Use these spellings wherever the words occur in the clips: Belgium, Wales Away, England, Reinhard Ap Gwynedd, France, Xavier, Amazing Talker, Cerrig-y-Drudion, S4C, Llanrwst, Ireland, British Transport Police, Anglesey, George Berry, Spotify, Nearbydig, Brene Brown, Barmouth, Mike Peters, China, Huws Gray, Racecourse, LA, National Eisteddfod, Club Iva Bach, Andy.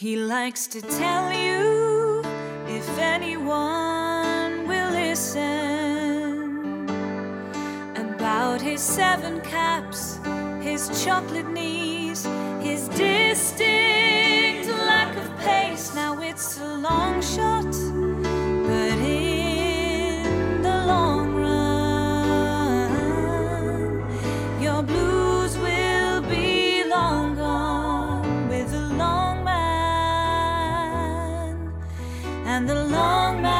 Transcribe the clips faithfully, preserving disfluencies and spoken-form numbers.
He likes to tell you if anyone will listen about his seven caps, his chocolate knees, his distinct lack of pace. Now it's a long shot, but in the long run, your blues will be long gone with the long man and the long man.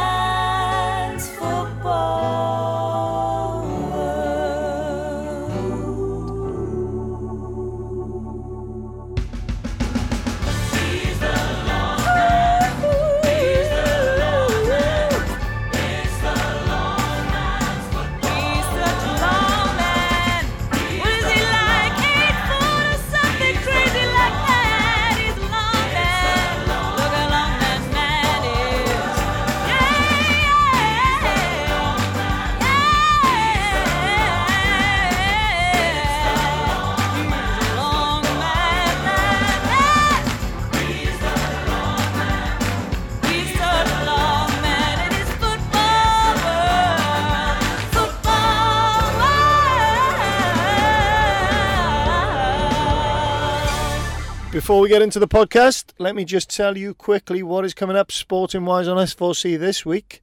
Before we get into the podcast, let me just tell you quickly what is coming up sporting-wise on S four C this week.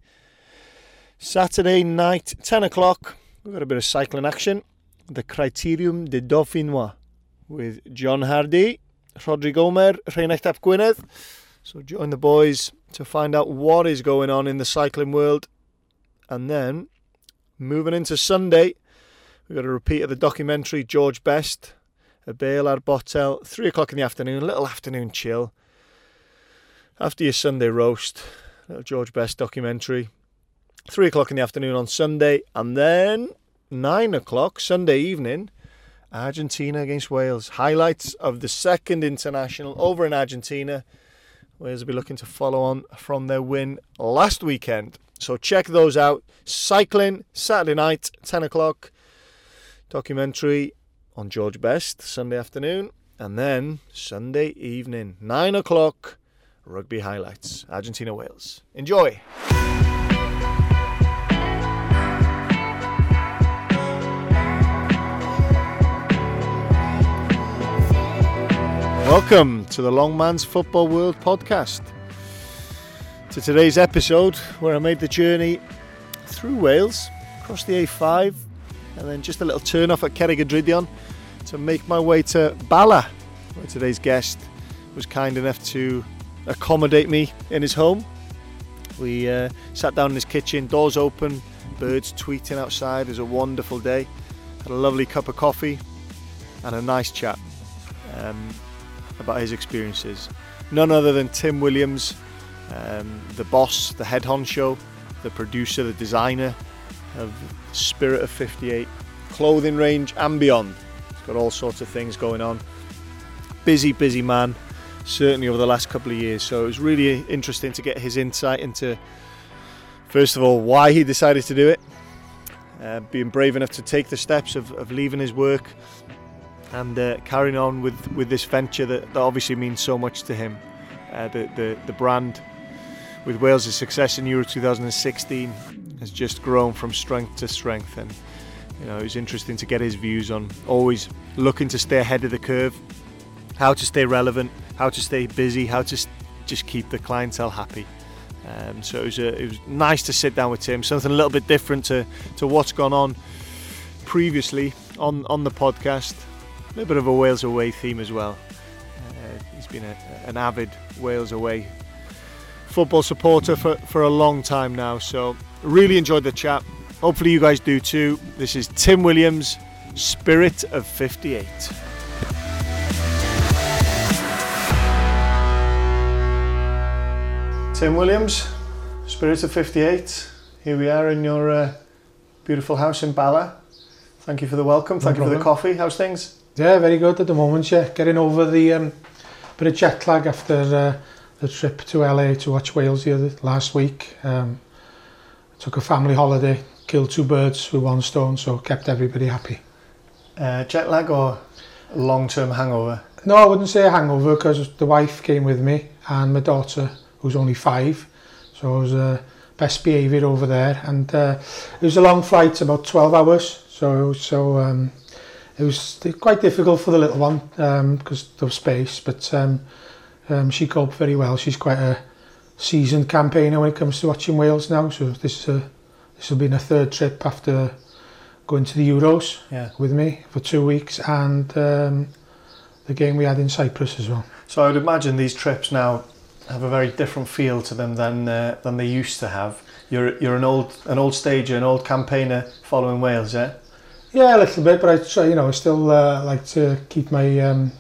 Saturday night, ten o'clock, we've got a bit of cycling action. The Criterium de Dauphinois with John Hardy, Rodrigo Omer, Reinhard Ap Gwynedd. So join the boys to find out what is going on in the cycling world. And then, moving into Sunday, we've got a repeat of the documentary George Best, a Bale at Botel, three o'clock in the afternoon, a little afternoon chill. After your Sunday roast, a little George Best documentary. three o'clock in the afternoon on Sunday, and then nine o'clock Sunday evening, Argentina against Wales. Highlights of the second international over in Argentina. Wales will be looking to follow on from their win last weekend. So check those out. Cycling, Saturday night, ten o'clock. Documentary on George Best, Sunday afternoon, and then Sunday evening, nine o'clock, rugby highlights, Argentina-Wales. Enjoy! Welcome to the Long Man's Football World podcast. To today's episode, where I made the journey through Wales, across the A five, and then just a little turn off at Cerrig-y-Drudion to make my way to Bala, where today's guest was kind enough to accommodate me in his home. We uh, sat down in his kitchen, doors open, birds tweeting outside. It was a wonderful day. Had a lovely cup of coffee and a nice chat um, about his experiences. None other than Tim Williams, um, the boss, the head honcho, the producer, the designer of Spirit of fifty-eight clothing range and beyond. He's got all sorts of things going on. Busy, busy man, certainly over the last couple of years. So it was really interesting to get his insight into, first of all, why he decided to do it, uh, being brave enough to take the steps of, of leaving his work and uh, carrying on with, with this venture that, that obviously means so much to him. Uh, the, the, the brand, with Wales' success in Euro two thousand sixteen, has just grown from strength to strength, and you know, it was interesting to get his views on always looking to stay ahead of the curve, how to stay relevant, how to stay busy, how to just keep the clientele happy. Um, so it was, a, it was nice to sit down with Tim, something a little bit different to, to what's gone on previously on, on the podcast. A little bit of a Wales Away theme as well. Uh, he's been a, an avid Wales Away football supporter for, for a long time now, so really enjoyed the chat. Hopefully you guys do too. This is Tim Williams, Spirit of fifty-eight. Tim Williams, Spirit of fifty-eight. Here we are in your uh, beautiful house in Bala. Thank you for the welcome. Thank no you for the coffee. How's things? Yeah, very good at the moment, yeah. Getting over the um, bit of jet lag after uh, the trip to L A to watch Wales the other, last week. Um, Took a family holiday, killed two birds with one stone, so kept everybody happy. Uh, jet lag or long-term hangover? No, I wouldn't say a hangover, because the wife came with me and my daughter, who's only five. So I was uh, best behaviour over there. And uh, it was a long flight, about twelve hours. So, so um, it was quite difficult for the little one, because um, there was space. But um, um, she coped very well. She's quite a seasoned campaigner when it comes to watching Wales now. So this uh, this will be her third trip after going to the Euros yeah. with me for two weeks and um, the game we had in Cyprus as well. So I would imagine these trips now have a very different feel to them than uh, than they used to have. You're you're an old an old stager, an old campaigner following Wales, yeah? Yeah, a little bit, but I try, you know, I still uh, like to keep my um,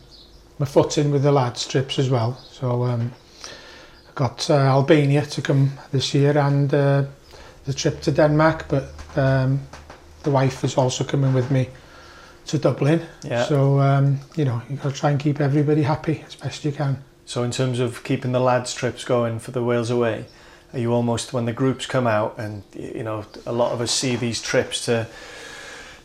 my foot in with the lads' trips as well. So um, I got uh, Albania to come this year and uh, the trip to Denmark, but um, the wife is also coming with me to Dublin. Yeah. So um, you know, you've got to try and keep everybody happy as best you can. So in terms of keeping the lads' trips going for the Wales Away, are you almost, when the groups come out and, you know, a lot of us see these trips to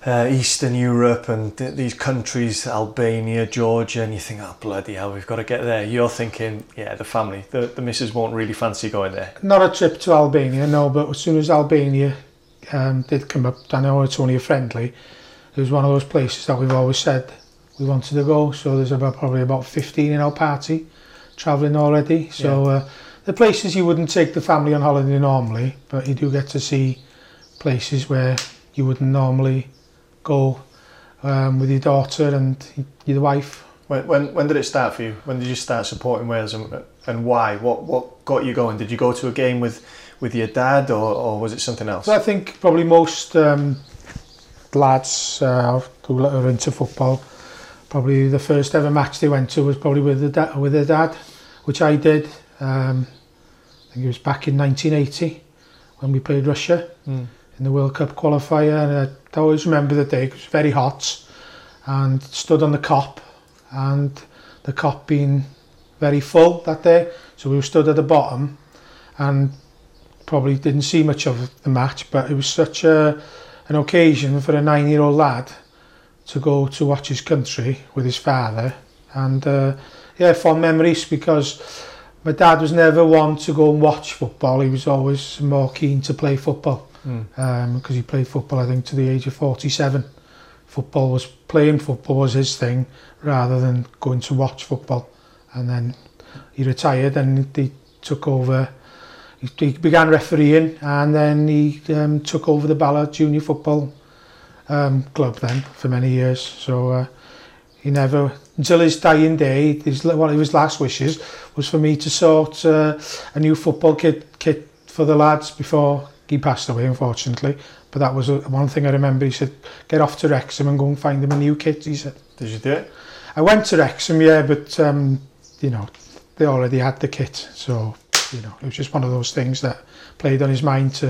uh, Eastern Europe and th these countries, Albania, Georgia, and you think, oh, bloody hell, we've got to get there. You're thinking, yeah, the family, the, the missus won't really fancy going there. Not a trip to Albania, no, but as soon as Albania um, did come up, I know it's only a friendly, it was one of those places that we've always said we wanted to go, so there's about probably about fifteen in our party travelling already, so yeah. uh, the places you wouldn't take the family on holiday normally, but you do get to see places where you wouldn't normally go um, with your daughter and your wife. When, when when did it start for you? When did you start supporting Wales, and and why? What what got you going? Did you go to a game with with your dad, or, or was it something else? Well, I think probably most um, lads uh, who are into football, probably the first ever match they went to was probably with the da with their dad, which I did. Um, I think it was back in nineteen eighty when we played Russia mm. in the World Cup qualifier, and I always remember the day. It was very hot, and stood on the cop, and the cop being very full that day, so we were stood at the bottom, and probably didn't see much of the match. But it was such a an occasion for a nine-year-old lad to go to watch his country with his father, and uh, yeah, fond memories, because my dad was never one to go and watch football. He was always more keen to play football, because mm. um, he played football, I think, to the age of forty-seven. Football was playing football was his thing, rather than going to watch football. And then he retired, and he took over. He began refereeing, and then he um, took over the Bala junior football Um, club then for many years, so uh, he never, until his dying day, his, one of his last wishes was for me to sort uh, a new football kit, kit for the lads before he passed away, unfortunately. But that was a, one thing I remember. He said, get off to Wrexham and go and find them a new kit, he said. Did you do it? I went to Wrexham, yeah, but um, you know, they already had the kit, so you know, it was just one of those things that played on his mind to,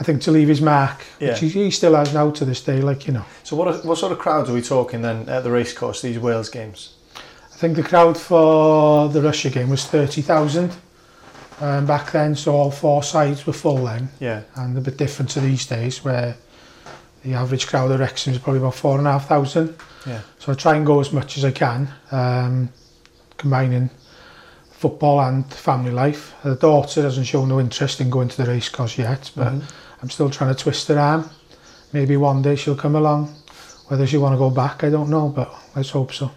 I think, to leave his mark, yeah. which he, he still has now to this day, like, you know. So what are, what sort of crowds are we talking then at the racecourse, these Wales games? I think the crowd for the Russia game was thirty thousand um, back then, so all four sides were full then. Yeah. And a bit different to these days, where the average crowd at Wrexham is probably about four and a half thousand. Yeah. So I try and go as much as I can, um, combining football and family life. The daughter hasn't shown no interest in going to the racecourse yet, but mm-hmm. I'm still trying to twist her arm. Maybe one day she'll come along. Whether she want to go back, I don't know, but let's hope so.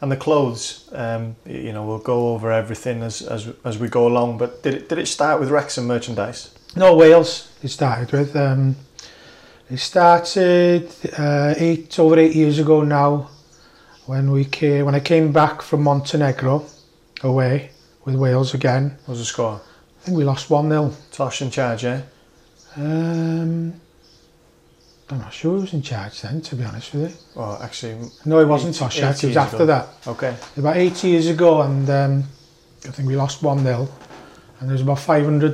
And the clothes, um, you know, we'll go over everything as, as as we go along. But did it did it start with Wrexham merchandise? No, Wales. It started with. Um, it started uh, eight over eight years ago now, when we came when I came back from Montenegro, away with Wales again. What was the score? I think we lost one nil. Tosh in charge, eh? Um, I'm not sure who was in charge then, to be honest with you. Well, actually, no, it wasn't Tosh. It was after that. Okay. About eight years ago, and um, I think we lost one nil, and there was about five hundred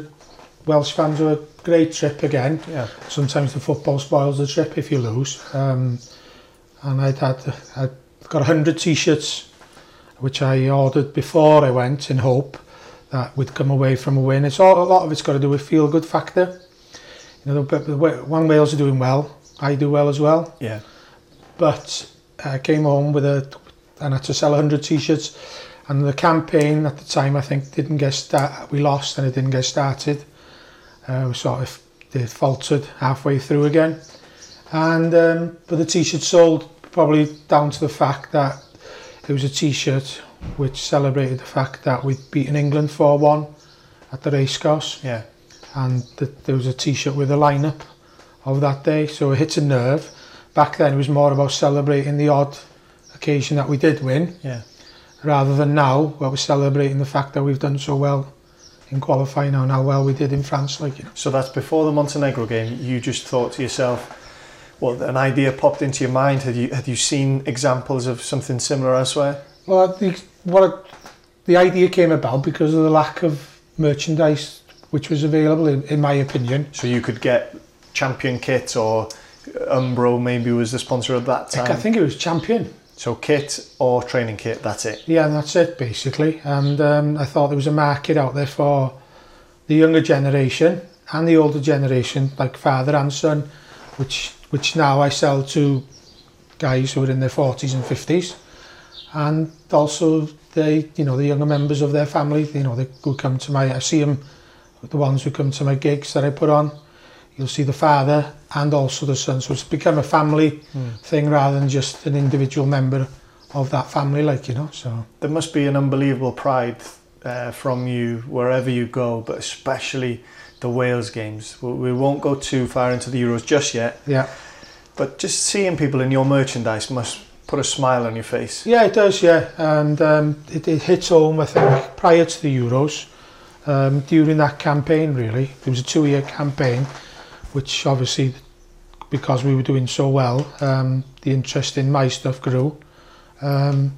Welsh fans. Were a great trip again. Yeah. Sometimes the football spoils the trip if you lose. Um, and I'd had I'd got one hundred T-shirts, which I ordered before I went in hope that we'd come away from a win. It's all, a lot of it's got to do with feel good factor. You know, one, Wales are doing well. I do well as well. Yeah. But I came home with a and had to sell one hundred t-shirts, and the campaign at the time I think didn't get started. We lost and it didn't get started. Uh, we sort of they faltered halfway through again, and um, but the t-shirt sold, probably down to the fact that it was a t-shirt which celebrated the fact that we'd beaten England four one at the racecourse. Yeah, and the, there was a t-shirt with a lineup of that day, so it hit a nerve. Back then it was more about celebrating the odd occasion that we did win, yeah, rather than now where we're celebrating the fact that we've done so well in qualifying and how well we did in France, like, you know. So that's before the Montenegro game. You just thought to yourself, well, an idea popped into your mind. Had you had you seen examples of something similar elsewhere? Well, I think what the idea came about because of the lack of merchandise which was available, in, in my opinion. So you could get Champion kit, or Umbro maybe was the sponsor at that time. I think it was Champion. So kit or training kit, that's it? Yeah, that's it basically. And um, I thought there was a market out there for the younger generation and the older generation, like father and son, which which now I sell to guys who are in their forties and fifties, and also they, you know, the younger members of their family, you know, they who come to my, I see them, the ones who come to my gigs that I put on. You'll see the father and also the son, so it's become a family mm. thing rather than just an individual member of that family, like, you know. So there must be an unbelievable pride uh, from you wherever you go, but especially the Wales games. We won't go too far into the Euros just yet. Yeah, but just seeing people in your merchandise must put a smile on your face. Yeah, it does. Yeah, and um, it, it hits home. I think prior to the Euros, um, during that campaign, really, it was a two-year campaign, which obviously, because we were doing so well, um, the interest in my stuff grew. Um,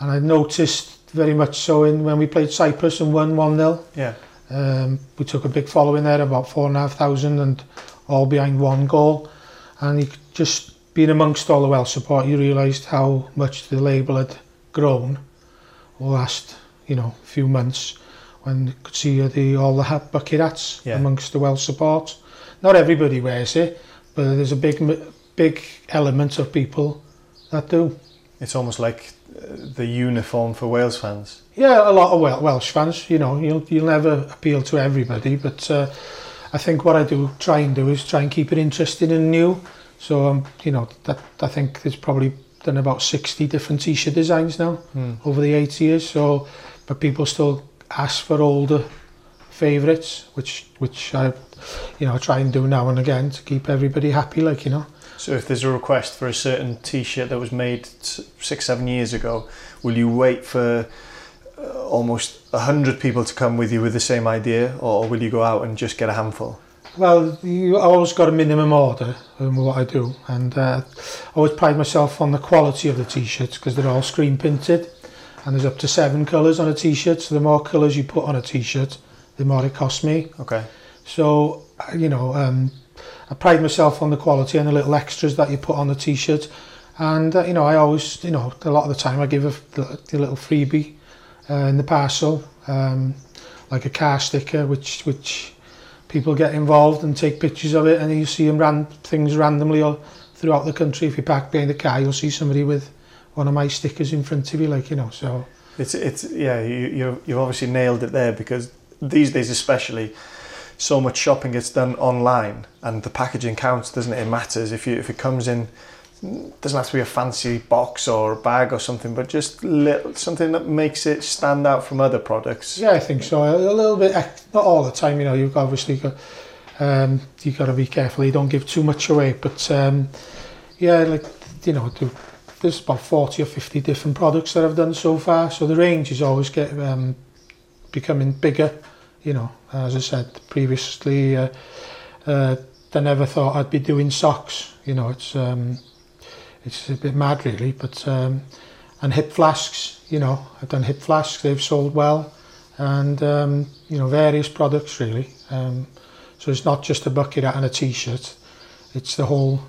and I noticed very much so in when we played Cyprus and won one nil. Yeah. Um, we took a big following there, about four and a half thousand, and all behind one goal. And he, just being amongst all the Welsh support, you realised how much the label had grown over the last, you know, few months, when you could see the, all the hat bucket hats yeah. amongst the Welsh support. Not everybody wears it, but there's a big big element of people that do. It's almost like the uniform for Wales fans. Yeah, a lot of Welsh fans, you know, you'll, you'll never appeal to everybody, but uh, I think what I do try and do is try and keep it interesting and new. So, um, you know, that, I think there's probably done about sixty different t-shirt designs now mm. over the eight years, so, but people still ask for older favourites, which which I, you know, try and do now and again to keep everybody happy, like, you know. So if there's a request for a certain t-shirt that was made six, seven years ago, will you wait for uh, almost a hundred people to come with you with the same idea, or will you go out and just get a handful? Well, you always got a minimum order in what I do, and uh, I always pride myself on the quality of the t-shirts because they're all screen printed, and there's up to seven colours on a t-shirt, so the more colours you put on a t-shirt, the more it cost me. Okay. So, you know, um, I pride myself on the quality and the little extras that you put on the t-shirt. And, uh, you know, I always, you know, a lot of the time I give a, a little freebie uh, in the parcel, um, like a car sticker, which which people get involved and take pictures of it. And you see them ran, things randomly all throughout the country. If you park behind the car, you'll see somebody with one of my stickers in front of you, like, you know, so. It's, it's yeah, you, you've, you've obviously nailed it there, because these days especially, so much shopping gets done online, and the packaging counts, doesn't it? It matters. If you if it comes in, it doesn't have to be a fancy box or a bag or something, but just little something that makes it stand out from other products. Yeah, I think so. A little bit, not all the time. You know, you've obviously got um, you got to be careful. You don't give too much away, but um, yeah, like, you know, there's about forty or fifty different products that I've done so far, so the range is always get um, becoming bigger. You know, as I said previously, uh, uh, I never thought I'd be doing socks. You know, it's um, it's a bit mad, really. But um, and hip flasks. You know, I've done hip flasks. They've sold well, and um, you know, various products really. Um, so it's not just a bucket hat and a t-shirt. It's the whole,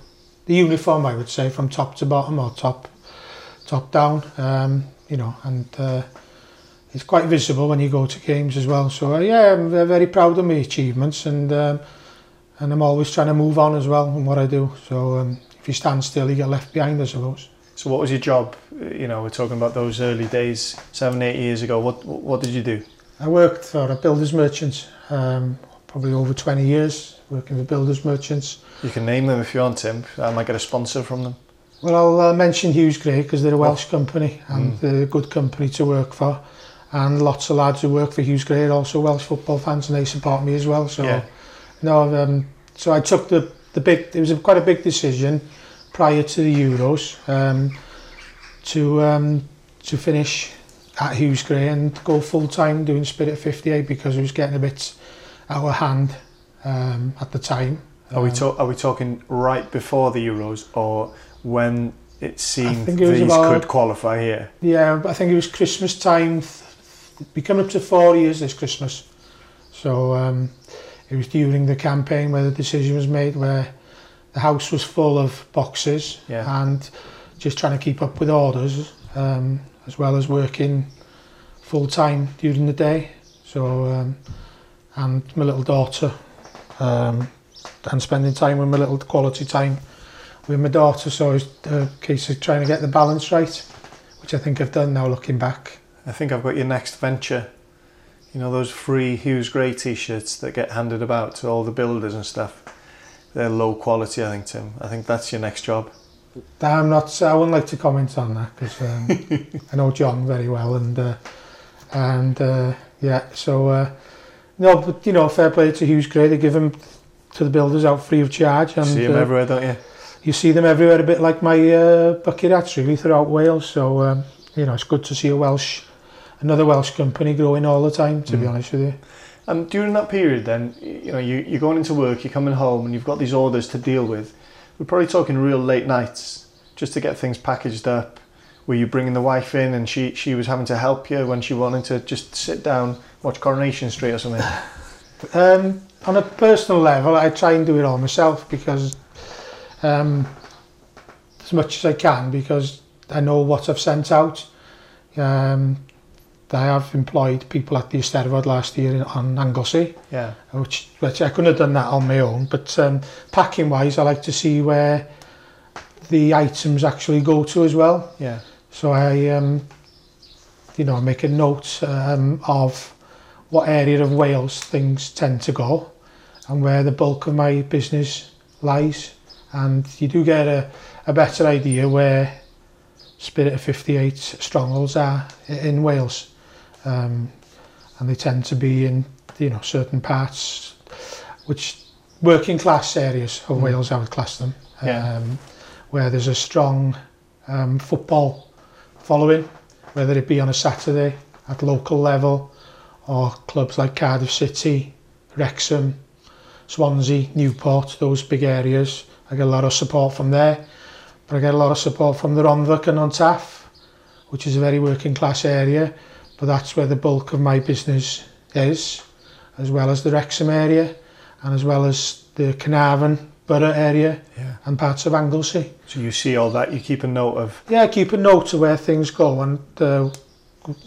the uniform, I would say, from top to bottom or top top down. Um, you know, and. Uh, It's quite visible when you go to games as well. So uh, yeah, I'm very proud of my achievements, and um, and I'm always trying to move on as well in what I do. So um, if you stand still, you get left behind, I suppose. So what was your job? You know, we're talking about those early days, seven, eight years ago. What what did you do? I worked for a builders merchant, um, probably over twenty years, working for builders merchants. You can name them if you want, Tim. I might get a sponsor from them. Well, I'll uh, mention Huws Gray because they're a Welsh oh. company and mm. they're a good company to work for. And lots of lads who work for Huws Gray are also Welsh football fans and they support me as well. So, yeah. no, um, so I took the, the big, it was a, quite a big decision prior to the Euros um, to um, to finish at Huws Gray and go full-time doing Spirit of fifty-eight because it was getting a bit out of hand um, at the time. Are we, to are we talking right before the Euros or when it seemed it these about, could qualify here? Yeah, I think it was Christmas time. We come up to four years this Christmas. So um, it was during the campaign where the decision was made, where the house was full of boxes yeah. and just trying to keep up with orders um, as well as working full-time during the day. So, um, and my little daughter. Um, and spending time with my little quality time with my daughter, so it's a case of trying to get the balance right, which I think I've done now looking back. I think I've got your next venture, you know, those free Huws Gray t-shirts that get handed about to all the builders and stuff. They're low quality, I think, Tim. I think that's your next job. I'm not, I wouldn't like to comment on that because um, I know John very well and uh, and uh, yeah, so uh, no, but you know, fair play to Huws Gray, they give him to the builders out free of charge. And, you see them uh, everywhere, don't you? You see them everywhere, a bit like my uh, bucket hats really throughout Wales. So, um, you know, it's good to see a Welsh, another Welsh company growing all the time, to mm. be honest with you. And during that period then, you know, you, you're going into work, you're coming home and you've got these orders to deal with. We're probably talking real late nights just to get things packaged up. Were you bringing the wife in and she, she was having to help you when she wanted to just sit down, watch Coronation Street or something? um... On a personal level, I try and do it all myself because um, as much as I can, because I know what I've sent out. Um, I have employed people at the Eisteddfod last year in, on Anglesey, yeah. which, which I couldn't have done that on my own. But um, packing-wise, I like to see where the items actually go to as well. Yeah. So I, um, you know, make a note um, of what area of Wales things tend to go, and where the bulk of my business lies, and you do get a, a better idea where Spirit of fifty-eight strongholds are in Wales, um, and they tend to be in, you know, certain parts, which working class areas of mm. Wales, I would class them, yeah. um, where there's a strong um, football following, whether it be on a Saturday at local level, or clubs like Cardiff City, Wrexham, Swansea, Newport, those big areas. I get a lot of support from there, but I get a lot of support from the Rhondda and on Taff, which is a very working class area, but that's where the bulk of my business is, as well as the Wrexham area, and as well as the Carnarvon Borough area, yeah. and parts of Anglesey. So you see all that, you keep a note of? Yeah, I keep a note of where things go, and uh,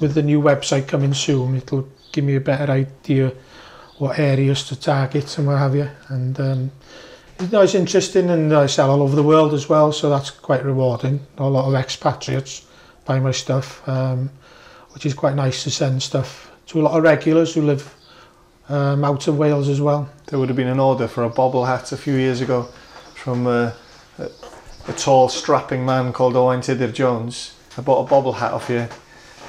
with the new website coming soon, it'll give me a better idea what areas to target and what have you. And um, you know, it's interesting, and I sell all over the world as well, so that's quite rewarding. A lot of expatriates buy my stuff, um, which is quite nice to send stuff to a lot of regulars who live um, out of Wales as well. There would have been an order for a bobble hat a few years ago from a, a, a tall strapping man called Owain Tudur Jones. I bought a bobble hat off you.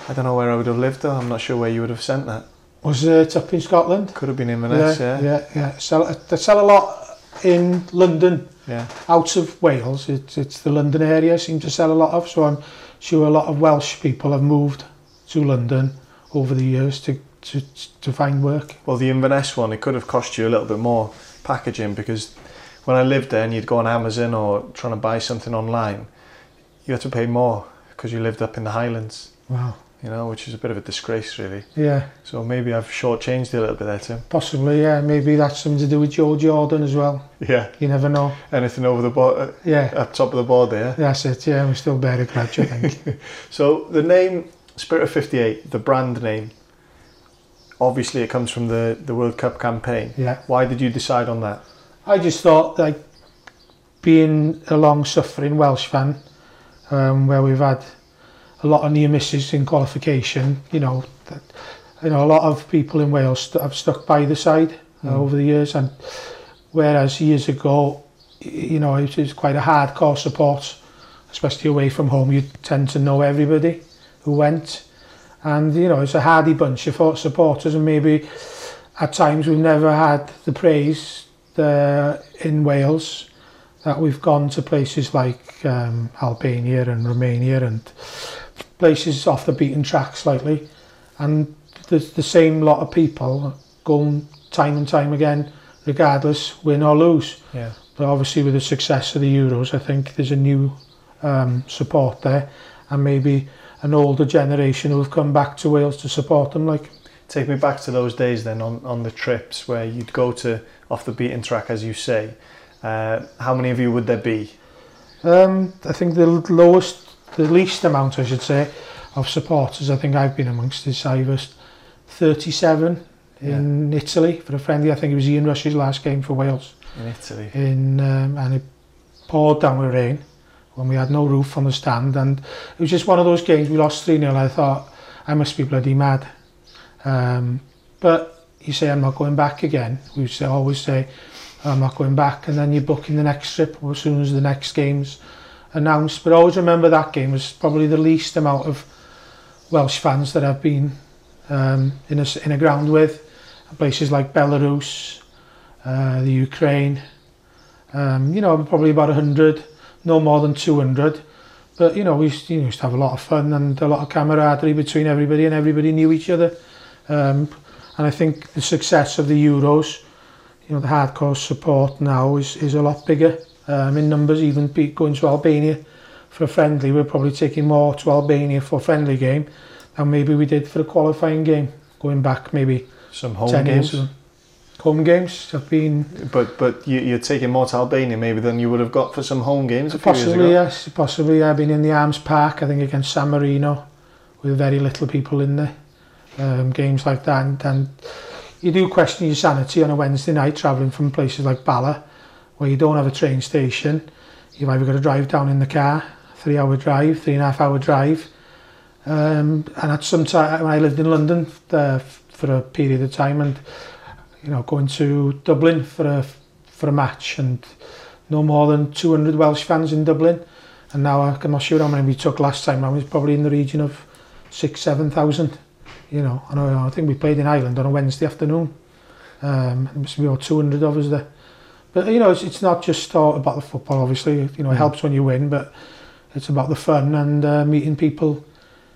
I don't know where I would have lived though. I'm not sure where you would have sent that. Was it up in Scotland? Could have been Inverness, yeah. Yeah, yeah. yeah. Sell, they sell a lot in London, yeah. out of Wales. It's, it's the London area I seem to sell a lot of, so I'm sure a lot of Welsh people have moved to London over the years to, to, to find work. Well, the Inverness one, it could have cost you a little bit more packaging, because when I lived there and you'd go on Amazon or trying to buy something online, you had to pay more because you lived up in the Highlands. Wow. You know, which is a bit of a disgrace, really. Yeah. So maybe I've shortchanged it a little bit there, Tim. Possibly, yeah. Maybe that's something to do with Joe Jordan as well. Yeah. You never know. Anything over the board, yeah. up top of the board there. That's it, yeah. We're still better crutch, I think. So the name, Spirit of fifty-eight, the brand name, obviously it comes from the, the World Cup campaign. Yeah. Why did you decide on that? I just thought, like, being a long-suffering Welsh fan, um, where we've had a lot of near misses in qualification. You know, that, you know, a lot of people in Wales st have stuck by the side uh, mm. over the years, and whereas years ago, you know, it was quite a hardcore support, especially away from home. You tend to know everybody who went, and you know, it's a hardy bunch of supporters, and maybe at times we've never had the praise the, in Wales that we've gone to places like um, Albania and Romania and places off the beaten track slightly, and there's the same lot of people going time and time again, regardless win or lose. Yeah. But obviously with the success of the Euros, I think there's a new um, support there, and maybe an older generation who have come back to Wales to support them. Like, take me back to those days then, on, on the trips where you'd go to off the beaten track, as you say. Uh, how many of you would there be? Um, I think the lowest, the least amount, I should say, of supporters I think I've been amongst is I was thirty-seven in yeah. Italy for a friendly. I think it was Ian Rush's last game for Wales. In Italy. In um, and it poured down with rain when we had no roof on the stand, and it was just one of those games we lost three nil. I thought, I must be bloody mad. Um, but you say, I'm not going back again. We say, always say, I'm not going back, and then you're booking the next trip as soon as the next game's announced. But I always remember that game was probably the least amount of Welsh fans that I've been um, in, a, in a ground with. Places like Belarus, uh, the Ukraine, um, you know, probably about a hundred, no more than two hundred. But, you know, we used, you know, used to have a lot of fun and a lot of camaraderie between everybody, and everybody knew each other. Um, and I think the success of the Euros, you know, the hardcore support now is, is a lot bigger um, in numbers. Even going to Albania for a friendly, we're probably taking more to Albania for a friendly game than maybe we did for a qualifying game. Going back maybe some home games. Years. Home games have been. But but you, you're taking more to Albania maybe than you would have got for some home games. A possibly few years ago. Yes, possibly. I've been in the Arms Park, I think, against San Marino, with very little people in there. Um, games like that, and, and you do question your sanity on a Wednesday night travelling from places like Bala, where you don't have a train station. You've either got to drive down in the car, three hour drive, three and a half hour drive. Um, and at some time, when I lived in London uh, for a period of time, and you know, going to Dublin for a for a match, and no more than two hundred Welsh fans in Dublin. And now I'm not sure how many we took last time. I was probably in the region of six, seven thousand. You know, and I, I think we played in Ireland on a Wednesday afternoon. Um, there must be about two hundred of us there. But, you know, it's, it's not just all about the football, obviously. You know, it mm. helps when you win, but it's about the fun and uh, meeting people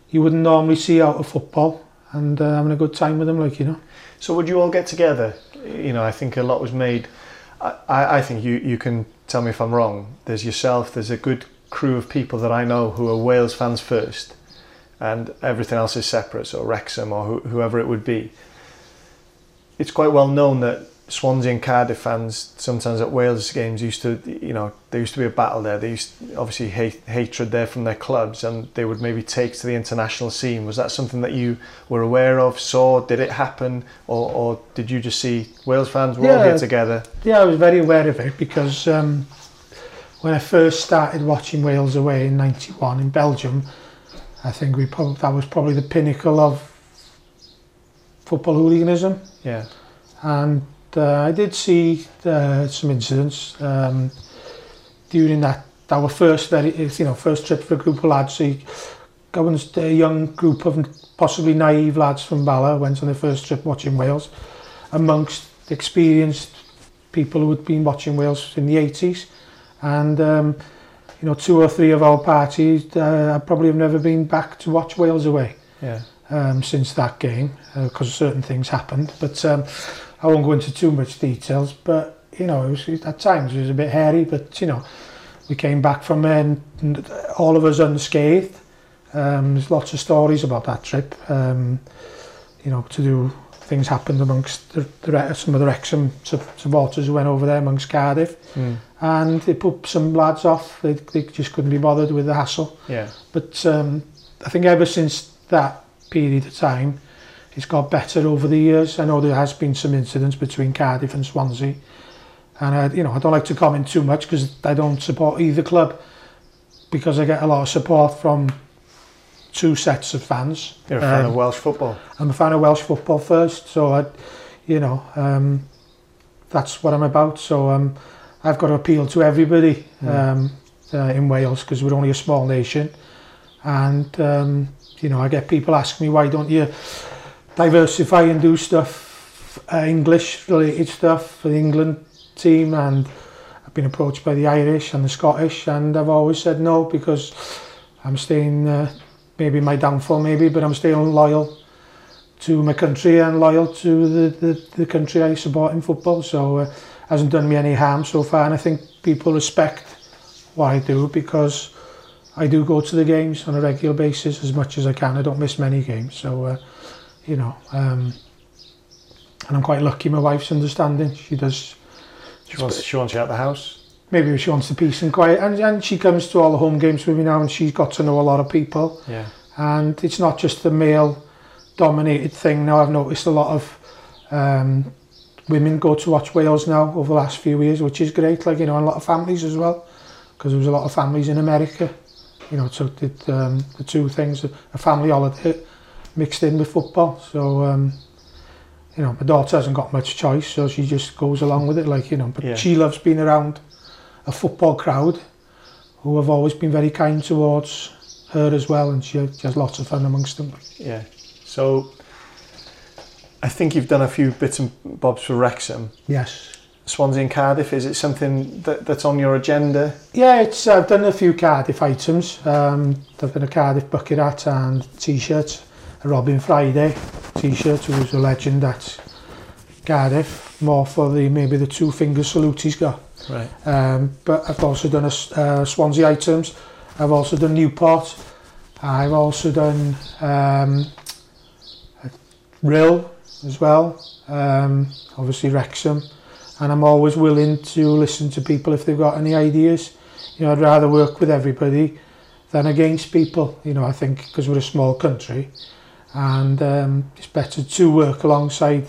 you wouldn't normally see out of football, and uh, having a good time with them, like, you know. So would you all get together? You know, I think a lot was made. I, I, I think you, you can tell me if I'm wrong. There's yourself, there's a good crew of people that I know who are Wales fans first, and everything else is separate, or Wrexham, or wh whoever it would be. It's quite well known that Swansea and Cardiff fans sometimes at Wales games used to, you know, there used to be a battle there. There used to, obviously hate, hatred there from their clubs, and they would maybe take to the international scene. Was that something that you were aware of, saw, did it happen, or, or did you just see Wales fans were yeah, all here together? Yeah, I was very aware of it because um, when I first started watching Wales Away in ninety-one in Belgium, I think we probably, that was probably the pinnacle of football hooliganism. Yeah. And uh, I did see uh, some incidents um, during that our first very you know first trip for a group of lads. So going a young group of possibly naive lads from Bala went on their first trip watching Wales, amongst experienced people who had been watching Wales in the eighties, and. Um, You know, two or three of our parties uh, I probably have never been back to watch Wales Away yeah. um, since that game because uh, certain things happened. But um, I won't go into too much details. But you know, it was, it, at times it was a bit hairy. But you know, we came back from there, um, and all of us unscathed. Um, there's lots of stories about that trip. Um, you know, to do things happened amongst the, the, some of the Wrexham supporters who went over there amongst Cardiff. Mm. And they put some lads off. They, they just couldn't be bothered with the hassle. Yeah. But um, I think ever since that period of time, it's got better over the years. I know there has been some incidents between Cardiff and Swansea, and I, you know, I don't like to comment too much because I don't support either club. because I get a lot of support from two sets of fans. You're a fan um, of Welsh football. I'm a fan of Welsh football first, so I, you know, um, that's what I'm about. So um, I've got to appeal to everybody mm. um, uh, in Wales, because we're only a small nation. And um, you know, I get people ask me, why don't you diversify and do stuff, uh, English-related stuff for the England team? And I've been approached by the Irish and the Scottish, and I've always said no, because I'm staying. Uh, maybe my downfall, maybe, but I'm still loyal to my country and loyal to the, the, the country I support in football, so it uh, hasn't done me any harm so far, and I think people respect what I do, because I do go to the games on a regular basis as much as I can. I don't miss many games, so, uh, you know, um, and I'm quite lucky my wife's understanding. She does... She wants, she wants you out of the house? Maybe she wants the peace and quiet, and, and she comes to all the home games with me now, and she's got to know a lot of people. Yeah. And it's not just the male-dominated thing now. I've noticed a lot of um, women go to watch Wales now over the last few years, which is great. Like, you know, and a lot of families as well, because there was a lot of families in America. You know, so it, um, the two things, a family holiday mixed in with football. So, um, you know, my daughter hasn't got much choice, so she just goes along with it. Like, you know, but yeah. She loves being around a football crowd who have always been very kind towards her as well, and she has lots of fun amongst them. Yeah, so I think you've done a few bits and bobs for Wrexham. Yes. Swansea and Cardiff, is it something that, that's on your agenda? Yeah, it's. I've done a few Cardiff items. Um, I've done a Cardiff bucket hat and T-shirt, a Robin Friday T-shirt, who was a legend at Cardiff, more for the maybe the two-finger salute he's got. Right. Um, but I've also done a, uh, Swansea items. I've also done Newport. I've also done um, Rill as well. Um, obviously Wrexham, and I'm always willing to listen to people if they've got any ideas. You know, I'd rather work with everybody than against people. You know, I think because we're a small country, and um, it's better to work alongside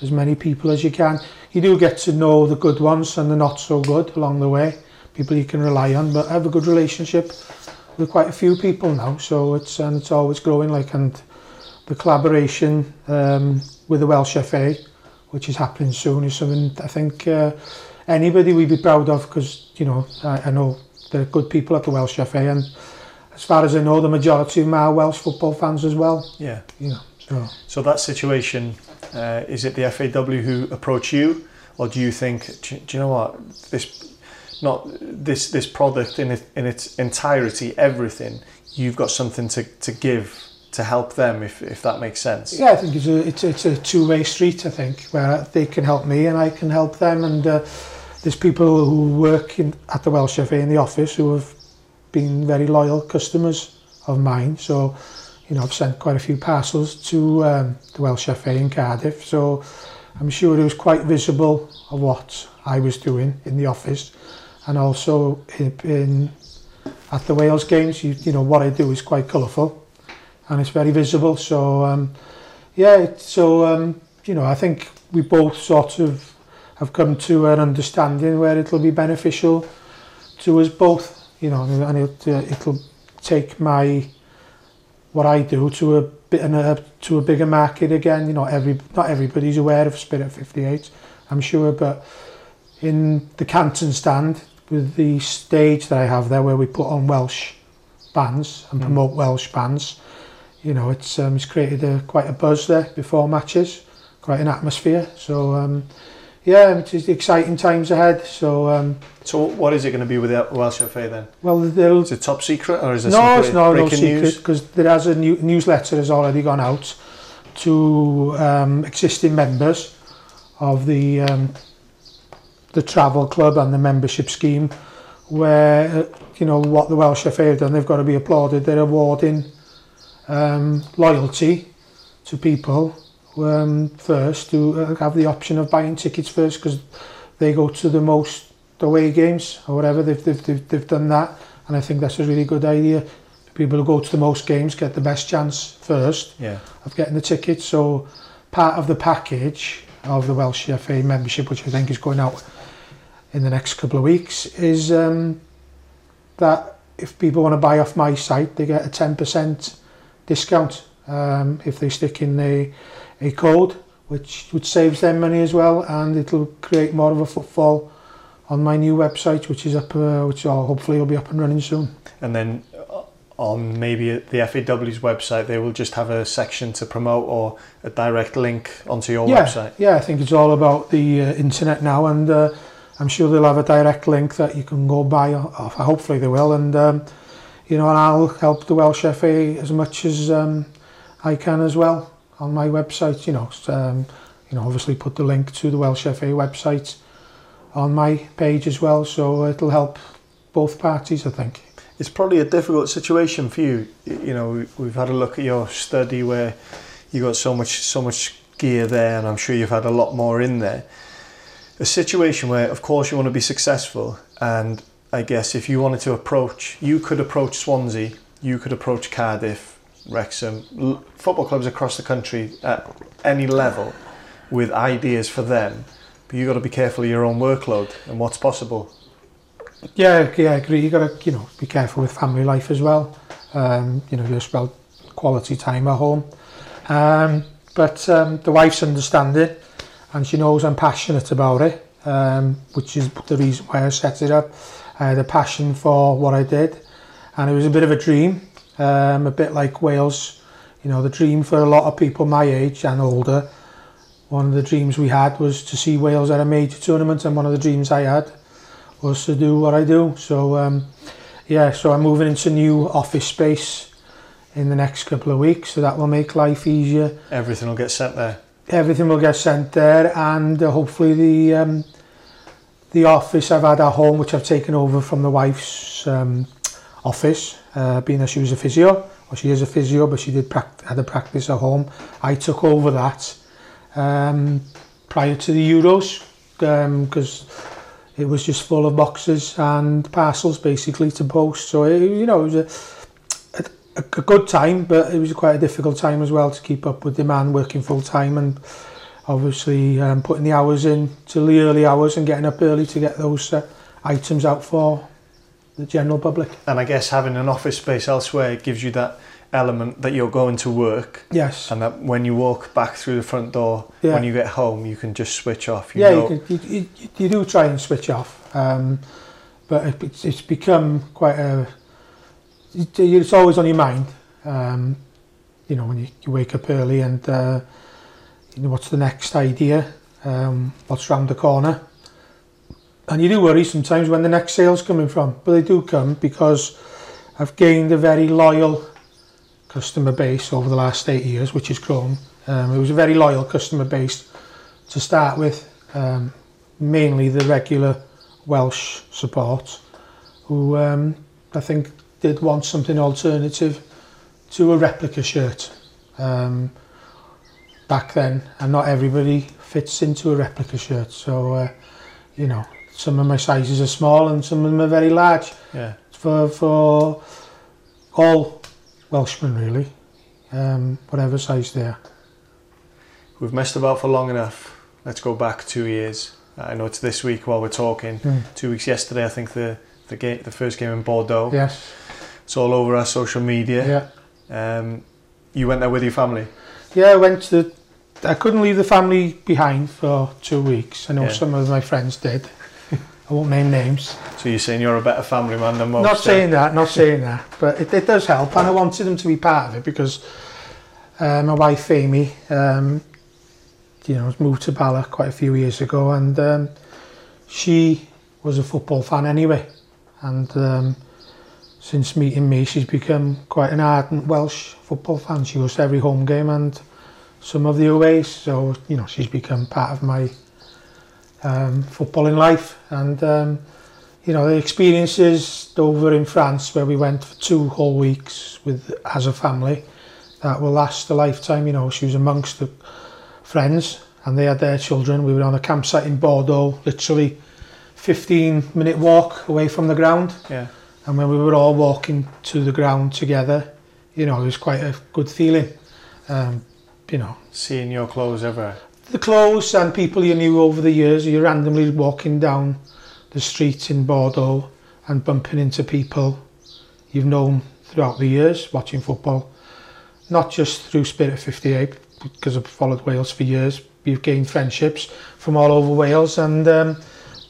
as many people as you can. You do get to know the good ones and the not so good along the way, people you can rely on, but I have a good relationship with quite a few people now, so it's and it's always growing, like, and the collaboration um, with the Welsh F A, which is happening soon, is something I think uh, anybody we'd be proud of, because, you know, I, I know they're good people at the Welsh F A, and as far as I know, the majority of them are Welsh football fans as well. Yeah. You know, so. so that situation... Uh, is it the F A W who approach you, or do you think, do, do you know what, this not this this product in it, in its entirety, everything, you've got something to, to give to help them, if, if that makes sense? Yeah, I think it's a, it's, it's a two-way street, I think, where they can help me and I can help them, and uh, there's people who work in, at the Welsh F A in the office who have been very loyal customers of mine, so... You know, I've sent quite a few parcels to um, the Welsh F A in Cardiff, so I'm sure it was quite visible of what I was doing in the office, and also in, in at the Wales games. You, you know, what I do is quite colourful, and it's very visible. So um, yeah, it, so um, you know, I think we both sort of have come to an understanding where it'll be beneficial to us both. You know, and it, uh, it'll take my what I do to a bit to a bigger market again. You know, every not everybody's aware of Spirit of fifty-eight, I'm sure, but in the Canton stand with the stage that I have there, where we put on Welsh bands and mm. promote Welsh bands, you know, it's um, it's created a, quite a buzz there before matches, quite an atmosphere. So um, yeah, it's exciting times ahead. So. Um, So what is it going to be with the Welsh F A then? Well, is it top secret, or is it no, it's not no secret, because there has a new newsletter has already gone out to um, existing members of the um, the travel club and the membership scheme, where you know what the Welsh F A have done. They've got to be applauded. They're awarding um, loyalty to people um, first, who have the option of buying tickets first, because they go to the most away games or whatever. They've, they've, they've done that, and I think that's a really good idea. People who go to the most games get the best chance first yeah. of getting the ticket. So part of the package of the Welsh F A membership, which I think is going out in the next couple of weeks, is um, that if people want to buy off my site, they get a ten percent discount um, if they stick in a, a code, which, which saves them money as well, and it'll create more of a footfall on my new website, which is up, uh, which I'll hopefully will be up and running soon. And then on maybe the F A W's website, they will just have a section to promote or a direct link onto your yeah, website. Yeah, I think it's all about the uh, internet now, and uh, I'm sure they'll have a direct link that you can go buy off. Hopefully they will, and um, you know, and I'll help the Welsh F A as much as um, I can as well on my website. You know, um, you know, obviously put the link to the Welsh F A website on my page as well, so it'll help both parties, I think. It's probably a difficult situation for you. You know, we've had a look at your study where you got so much, so much gear there, and I'm sure you've had a lot more in there. A situation where, of course, you want to be successful, and I guess if you wanted to approach, you could approach Swansea, you could approach Cardiff, Wrexham, l football clubs across the country at any level with ideas for them. But you've got to be careful of your own workload and what's possible. Yeah, yeah, I agree. You've got to, you know, be careful with family life as well. Um, you know, just about quality time at home. Um, but um, the wife's understanding, and she knows I'm passionate about it, um, which is the reason why I set it up. I had a passion for what I did, and it was a bit of a dream, um, a bit like Wales. You know, the dream for a lot of people my age and older, one of the dreams we had was to see Wales at a major tournament, and one of the dreams I had was to do what I do. So um, yeah, so I'm moving into new office space in the next couple of weeks, so that will make life easier. Everything will get sent there. Everything will get sent there, and uh, hopefully the um, the office I've had at home, which I've taken over from the wife's um, office, uh, being that she was a physio, or she is a physio, but she did pract- had a practice at home. I took over that um, prior to the Euros, because um, it was just full of boxes and parcels basically to post. So it, you know, it was a, a, a good time, but it was quite a difficult time as well to keep up with demand, working full time, and obviously um, putting the hours in till the early hours and getting up early to get those uh, items out for the general public. And I guess having an office space elsewhere gives you that element that you're going to work. Yes. And that when you walk back through the front door, yeah, when you get home, you can just switch off. You yeah, know. You, can, you, you, you do try and switch off, um, but it, it's become quite a... It, it's always on your mind, um, you know, when you, you wake up early and uh, you know, what's the next idea, um, what's round the corner. And you do worry sometimes when the next sale's coming from, but they do come, because I've gained a very loyal customer base over the last eight years, which has grown. Um, it was a very loyal customer base to start with, um, mainly the regular Welsh support, who um, I think did want something alternative to a replica shirt um, back then, and not everybody fits into a replica shirt. So, uh, you know, some of my sizes are small and some of them are very large. Yeah. For, for all Welshman, really, um, whatever size they are. We've messed about for long enough. Let's go back two years. I know it's this week while we're talking. Mm. Two weeks yesterday, I think the the game, the first game in Bordeaux. Yes. It's all over our social media. Yeah. Um, you went there with your family. Yeah, I went to. The, I couldn't leave the family behind for two weeks. I know yeah. some of my friends did. I won't name names. So you're saying you're a better family man than most? Not saying that, not saying that. But it, it does help, and I wanted them to be part of it, because uh, my wife Amy, um, you know, moved to Bala quite a few years ago, and um, she was a football fan anyway. And um, since meeting me, she's become quite an ardent Welsh football fan. She goes to every home game and some of the aways. So, you know, she's become part of my Um, football in life, and um, you know, the experiences over in France where we went for two whole weeks with as a family, that will last a lifetime. You know, she was amongst the friends and they had their children. We were on a campsite in Bordeaux, literally fifteen minute walk away from the ground. Yeah. And when we were all walking to the ground together, you know, it was quite a good feeling. Um, you know, seeing your clothes everywhere. The clothes and people you knew over the years. You're randomly walking down the street in Bordeaux and bumping into people you've known throughout the years watching football, not just through Spirit of fifty-eight, because I've followed Wales for years. You've gained friendships from all over Wales, and um,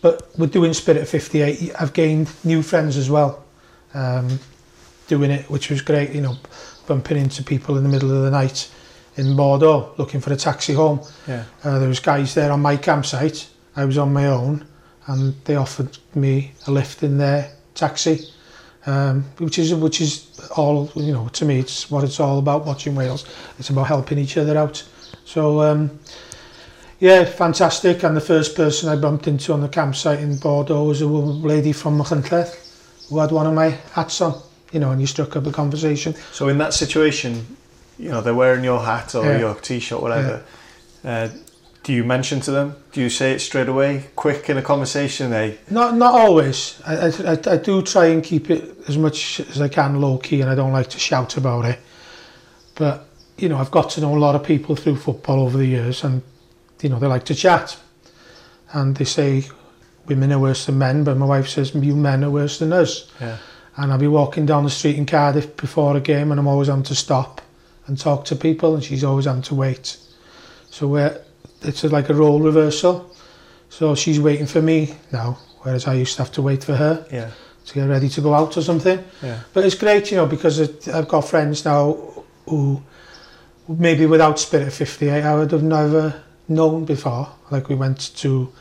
but with doing Spirit of fifty-eight, I've gained new friends as well. Um, doing it, which was great, you know, bumping into people in the middle of the night in Bordeaux looking for a taxi home. Yeah. Uh, there was guys there on my campsite. I was on my own, and they offered me a lift in their taxi, um, which is which is all, you know, to me it's what it's all about watching Wales. It's about helping each other out. So um, yeah, fantastic. And the first person I bumped into on the campsite in Bordeaux was a lady from Machynlleth who had one of my hats on, you know, and you struck up a conversation. So in that situation, you know, they're wearing your hat or yeah. your t-shirt, whatever. Yeah. Uh, do you mention to them? Do you say it straight away, quick in a conversation? Eh? Not, not always. I, I, I do try and keep it as much as I can low key, and I don't like to shout about it. But you know, I've got to know a lot of people through football over the years, and you know, they like to chat, and they say women are worse than men, but my wife says you men are worse than us. Yeah. And I'll be walking down the street in Cardiff before a game, and I'm always having to stop and talk to people, and she's always having to wait. So we're, it's like a role reversal. So she's waiting for me now, whereas I used to have to wait for her yeah. to get ready to go out or something. Yeah. But it's great, you know, because it, I've got friends now who maybe without Spirit of fifty-eight I would have never known before. Like we went to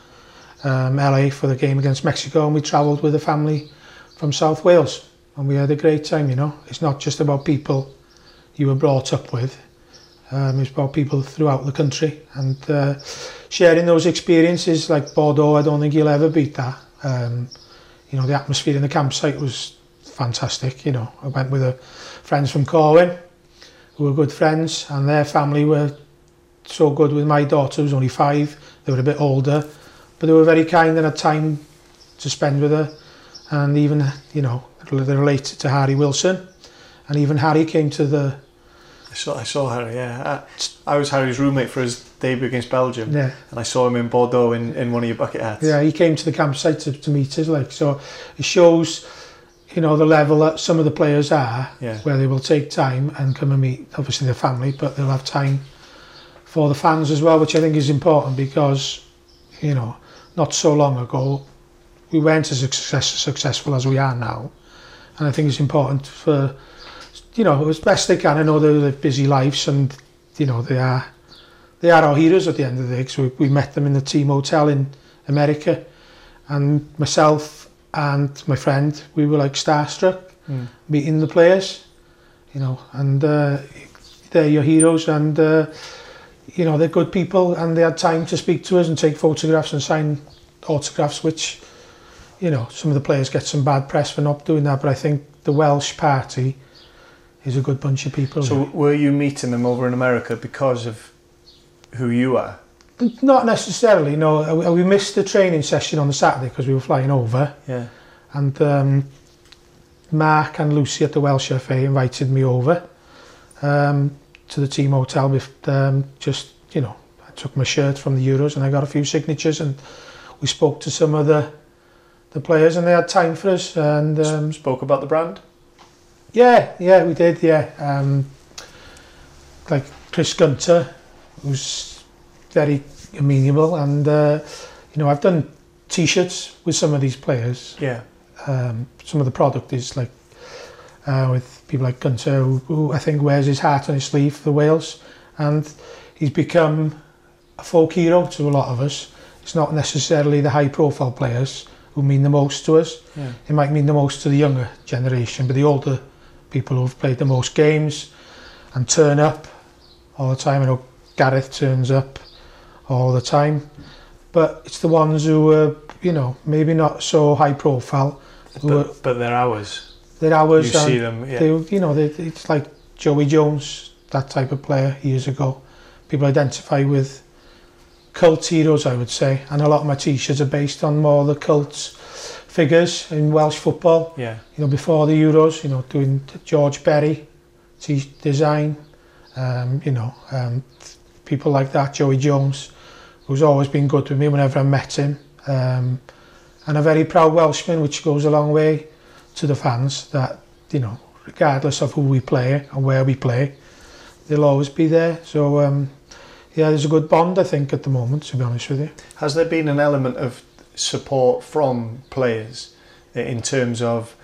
um, L A for the game against Mexico, and we travelled with a family from South Wales, and we had a great time. You know, it's not just about people you were brought up with, um, it's about people throughout the country, and uh, sharing those experiences. Like Bordeaux, I don't think you'll ever beat that. Um, you know, the atmosphere in the campsite was fantastic. You know, I went with a, friends from Corwin who were good friends, and their family were so good with my daughter, who was only five. They were a bit older, but they were very kind and had time to spend with her. And even, you know, they're related to Harry Wilson, and even Harry came to the... I saw, I saw Harry, yeah. I, I was Harry's roommate for his debut against Belgium, yeah. and I saw him in Bordeaux in, in one of your bucket hats. Yeah, he came to the campsite to, to meet us, like, so it shows, you know, the level that some of the players are, yeah. where they will take time and come and meet, obviously, their family, but they'll have time for the fans as well, which I think is important, because, you know, not so long ago, we weren't as success, successful as we are now, and I think it's important for, you know, as best they can. I know they live busy lives, and you know they are they are our heroes at the end of the day. So we, we met them in the team hotel in America, and myself and my friend, we were like starstruck mm. meeting the players, you know, and uh, they're your heroes, and uh, you know, they're good people, and they had time to speak to us and take photographs and sign autographs, which, you know, some of the players get some bad press for not doing that, but I think the Welsh party is a good bunch of people. So were you meeting them over in America because of who you are? Not necessarily, no. We missed the training session on the Saturday because we were flying over. Yeah. And um, Mark and Lucy at the Welsh F A invited me over um, to the team hotel with um, just, you know, I took my shirt from the Euros, and I got a few signatures, and we spoke to some of the the players, and they had time for us, and um, spoke about the brand. Yeah, yeah, we did. Yeah, um, like Chris Gunter, who's very amenable, and uh, you know, I've done T-shirts with some of these players. Yeah, um, some of the product is like uh, with people like Gunter, who, who I think wears his hat on his sleeve for Wales, and he's become a folk hero to a lot of us. It's not necessarily the high-profile players who mean the most to us. Yeah. It might mean the most to the younger generation, but the older people who've played the most games and turn up all the time. I know Gareth turns up all the time, but it's the ones who are, you know, maybe not so high profile. But, are, but they're ours. They're ours. You see them, yeah. They, you know, they, it's like Joey Jones, that type of player years ago. People identify with cult heroes, I would say, and a lot of my T-shirts are based on more the cult figures in Welsh football. Yeah. You know, before the Euros, you know, doing George Berry t design, um, you know, um, people like that. Joey Jones, who's always been good with me whenever I met him, um, and a very proud Welshman, which goes a long way to the fans. That you know, regardless of who we play and where we play, they'll always be there. So um, yeah, there's a good bond, I think, at the moment, to be honest with you. Has there been an element of support from players in terms of,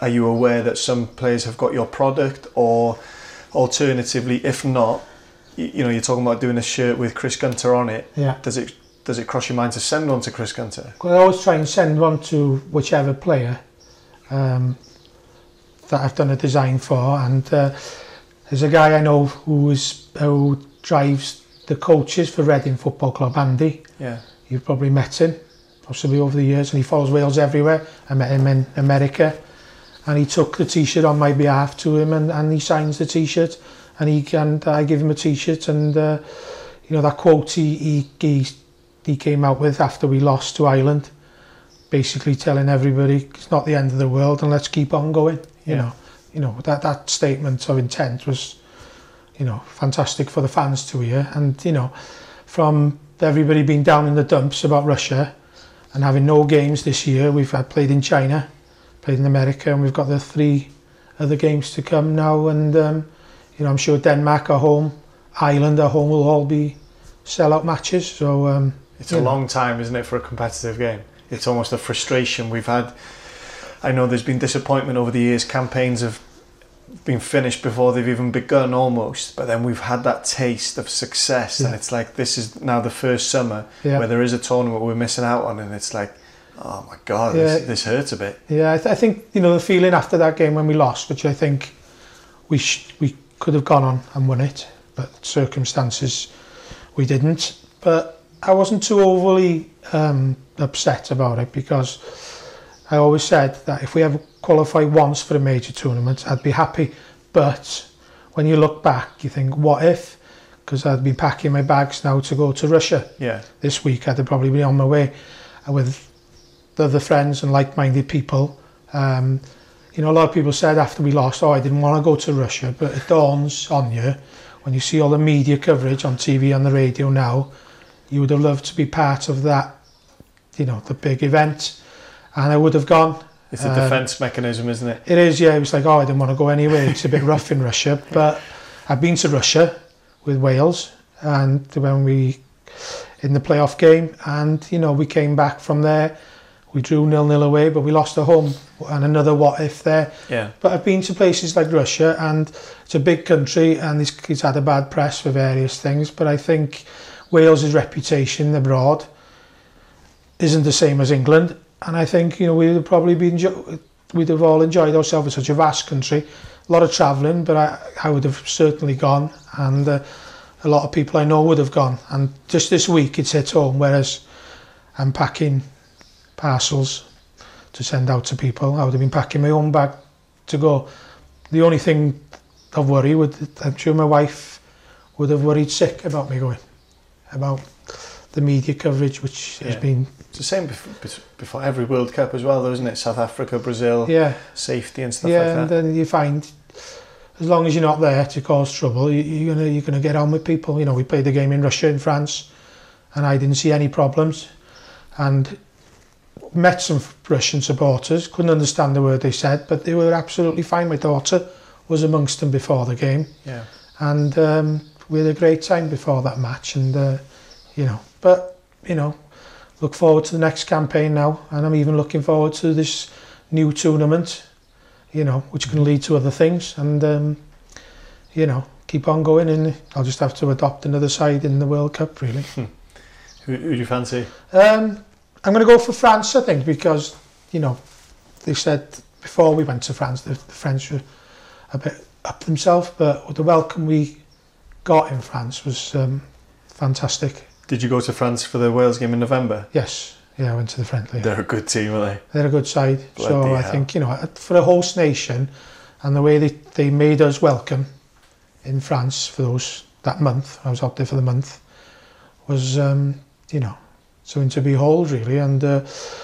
are you aware that some players have got your product, or alternatively, if not, you know, you're talking about doing a shirt with Chris Gunter on it. Yeah. Does it does it cross your mind to send one to Chris Gunter? Well, I always try and send one to whichever player um, that I've done a design for. And uh, there's a guy I know who is who drives the coaches for Reading Football Club, Andy. Yeah. You've probably met him, possibly over the years, and he follows Wales everywhere. I met him in America, and he took the T-shirt on my behalf to him, and, and he signs the T-shirt. And he can, I give him a T-shirt, and uh, you know, that quote he, he he he came out with after we lost to Ireland, basically telling everybody it's not the end of the world and let's keep on going. You yeah. know, you know that that statement of intent was, you know, fantastic for the fans to hear, and you know, from everybody being down in the dumps about Russia and having no games this year. We've had played in China, played in America, and we've got the three other games to come now, and. Um, You know, I'm sure Denmark at home, Ireland at home will all be sell-out matches. So um, it's a know. long time, isn't it, for a competitive game? It's almost a frustration we've had. I know there's been disappointment over the years. Campaigns have been finished before they've even begun, almost. But then we've had that taste of success, yeah. and it's like this is now the first summer yeah. where there is a tournament we're missing out on, and it's like, oh my God, yeah. this, this hurts a bit. Yeah, I, th I think you know the feeling after that game when we lost, which I think we sh we. could have gone on and won it, but circumstances we didn't. But I wasn't too overly um, upset about it, because I always said that if we ever qualify once for a major tournament, I'd be happy. But when you look back, you think, what if? Because I'd been packing my bags now to go to Russia. Yeah. This week I'd probably be on my way with other friends and like-minded people. Um, You know, a lot of people said after we lost, oh, I didn't want to go to Russia, but it dawns on you when you see all the media coverage on T V and the radio now. You would have loved to be part of that, you know, the big event, and I would have gone. It's a um, defence mechanism, isn't it? It is, yeah. It was like, oh, I didn't want to go anyway. It's a bit rough in Russia, but I've been to Russia with Wales, and when we, in the playoff game, and, you know, we came back from there. We drew nil nil away, but we lost at home, and another what if there. Yeah. But I've been to places like Russia, and it's a big country, and it's, it's had a bad press for various things. But I think Wales' reputation abroad isn't the same as England, and I think you know we'd have probably been we'd have all enjoyed ourselves in such a vast country, a lot of travelling. But I I would have certainly gone, and uh, a lot of people I know would have gone. And just this week it's hit home, whereas I'm packing parcels to send out to people. I would have been packing my own bag to go. The only thing of worry would, I'm sure my wife would have worried sick about me going, about the media coverage, which yeah. has been... It's the same before, before every World Cup as well, though, isn't it? South Africa, Brazil, yeah. safety and stuff yeah, like that. Yeah, and then you find, as long as you're not there to cause trouble, you, you're gonna, you're gonna get on with people. You know, we played the game in Russia and France, and I didn't see any problems. And met some Russian supporters, couldn't understand the word they said, but they were absolutely fine. My daughter was amongst them before the game, yeah. and um, we had a great time before that match. And uh, you know, but you know, look forward to the next campaign now, and I'm even looking forward to this new tournament, you know, which can lead to other things. And um, you know, keep on going, and I'll just have to adopt another side in the World Cup, really. Hmm. Who, who do you fancy? Um, I'm going to go for France, I think, because, you know, they said before we went to France, the, the French were a bit up themselves, but the welcome we got in France was um, fantastic. Did you go to France for the Wales game in November? Yes. Yeah, I went to the friendly. They're a good team, are they? They're a good side. Bloody so I hell. think, you know, for a host nation and the way they, they made us welcome in France for those that month, I was out there for the month, was, um, you know, something to behold, really. And uh,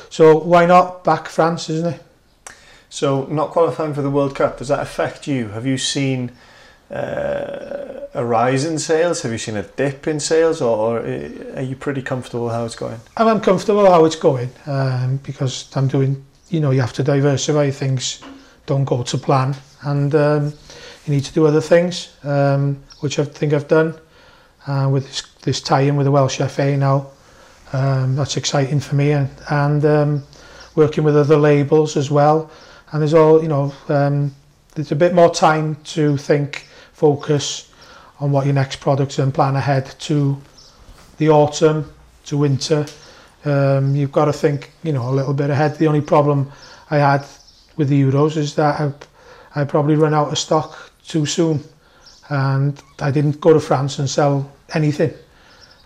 so why not back France, isn't it? So not qualifying for the World Cup, does that affect you? Have you seen uh, a rise in sales? Have you seen a dip in sales? Or are you pretty comfortable how it's going? I'm comfortable how it's going um, because I'm doing, you know, you have to diversify things don't go to plan, and um, you need to do other things, um, which I think I've done. Uh, with this, this tie-in with the Welsh F A now, um, that's exciting for me, and, and um, working with other labels as well. And there's all, you know, um, there's a bit more time to think, focus on what your next products, and plan ahead to the autumn, to winter. Um, you've got to think, you know, a little bit ahead. The only problem I had with the Euros is that I, I probably ran out of stock too soon, and I didn't go to France and sell anything,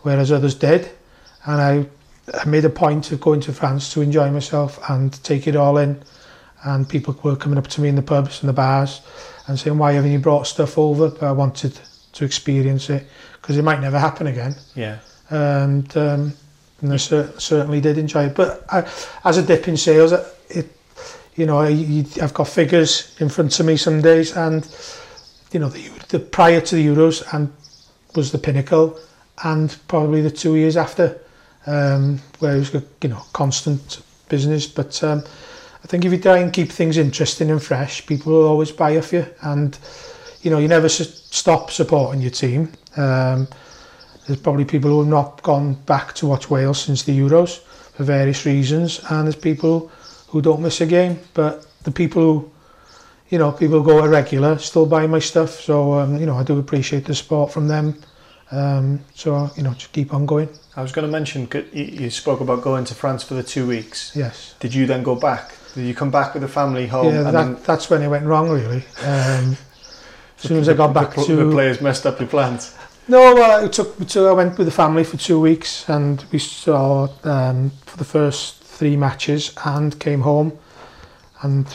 whereas others did. And I, I made a point of going to France to enjoy myself and take it all in. And people were coming up to me in the pubs and the bars and saying, why haven't you brought stuff over? But I wanted to experience it, because it might never happen again. Yeah. And, um, and I cer certainly did enjoy it. But I, as a dip in sales, it, you know, I, I've got figures in front of me some days, and you know, the, the prior to the Euros and was the pinnacle, and probably the two years after, um, where it was, you know, constant business. But um, I think if you try and keep things interesting and fresh, people will always buy off you, and you know, you never su stop supporting your team. Um, there's probably people who have not gone back to watch Wales since the Euros for various reasons, and there's people who don't miss a game, but the people who, you know, people go irregular, still buy my stuff. So, um, you know, I do appreciate the support from them. Um, so, you know, just keep on going. I was going to mention, you spoke about going to France for the two weeks. Yes. Did you then go back? Did you come back with the family home? Yeah, and that, then... that's when it went wrong, really. Um, as soon as I got back the, to... The players messed up your plans. No, well, it took, so I went with the family for two weeks and we saw um, for the first three matches and came home. And...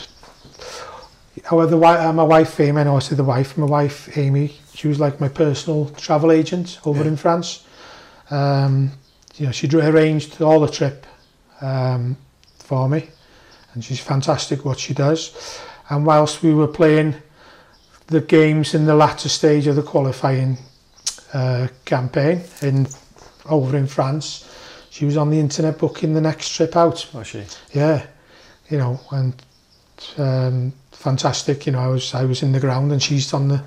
However, my wife, Amy, I know I said the wife, my wife, Amy, she was like my personal travel agent over yeah. in France. Um, you know, she arranged all the trip um, for me, and she's fantastic what she does. And whilst we were playing the games in the latter stage of the qualifying uh, campaign in over in France, she was on the internet booking the next trip out. Was she? Yeah, you know, and... Um, fantastic, you know, I was I was in the ground and she's on the,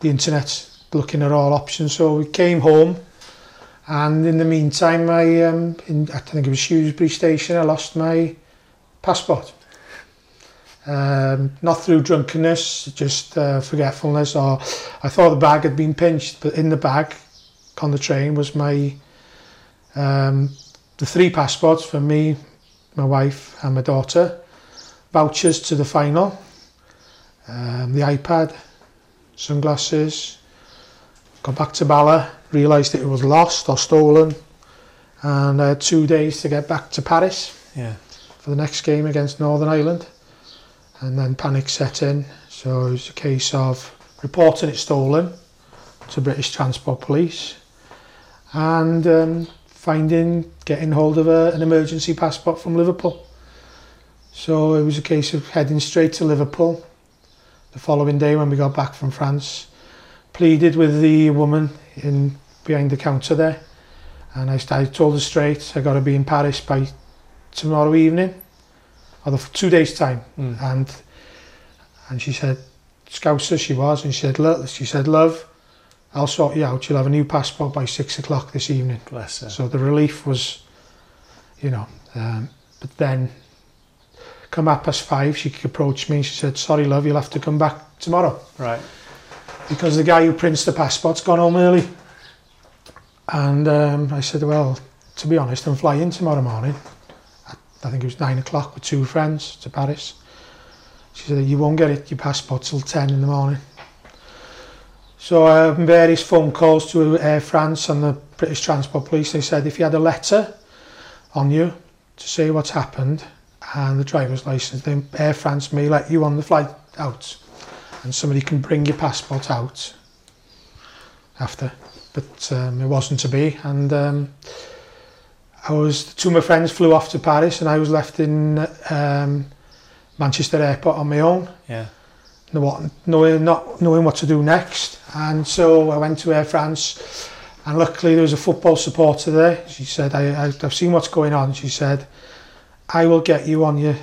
the internet looking at all options. So we came home, and in the meantime I, um, in, I think it was Shrewsbury station, I lost my passport. Um, not through drunkenness, just uh, forgetfulness, or I thought the bag had been pinched, but in the bag on the train was my um, the three passports for me, my wife and my daughter, vouchers to the final, Um, the iPad, sunglasses, got back to Bala, realised it was lost or stolen, and I had two days to get back to Paris yeah. for the next game against Northern Ireland, and then panic set in. So it was a case of reporting it stolen to British Transport Police, and um, finding, getting hold of a, an emergency passport from Liverpool. So it was a case of heading straight to Liverpool. The following day when we got back from France, pleaded with the woman in behind the counter there, and I, I told her straight, I got to be in Paris by tomorrow evening, or the, two days time, mm. and and she said, Scouser she was, and she said, look, she said, love, I'll sort you out. You'll have a new passport by six o'clock this evening. Bless her. So the relief was, you know, um, but then. Come up past five, she approached me and she said, sorry love, you'll have to come back tomorrow. Right. Because the guy who prints the passport's gone home early. And um, I said, well, to be honest, I'm flying tomorrow morning. I think it was nine o'clock with two friends to Paris. She said, you won't get it, your passport till ten in the morning. So I had various phone calls to Air France and the British Transport Police. They said, if you had a letter on you to say what's happened, and the driver's license, then Air France may let you on the flight out, and somebody can bring your passport out after. But um, it wasn't to be, and um, I was, two of my friends flew off to Paris, and I was left in um, Manchester Airport on my own, yeah. knowing, not knowing what to do next. And so I went to Air France, and luckily there was a football supporter there. She said, I, I've seen what's going on. She said, I will get you on your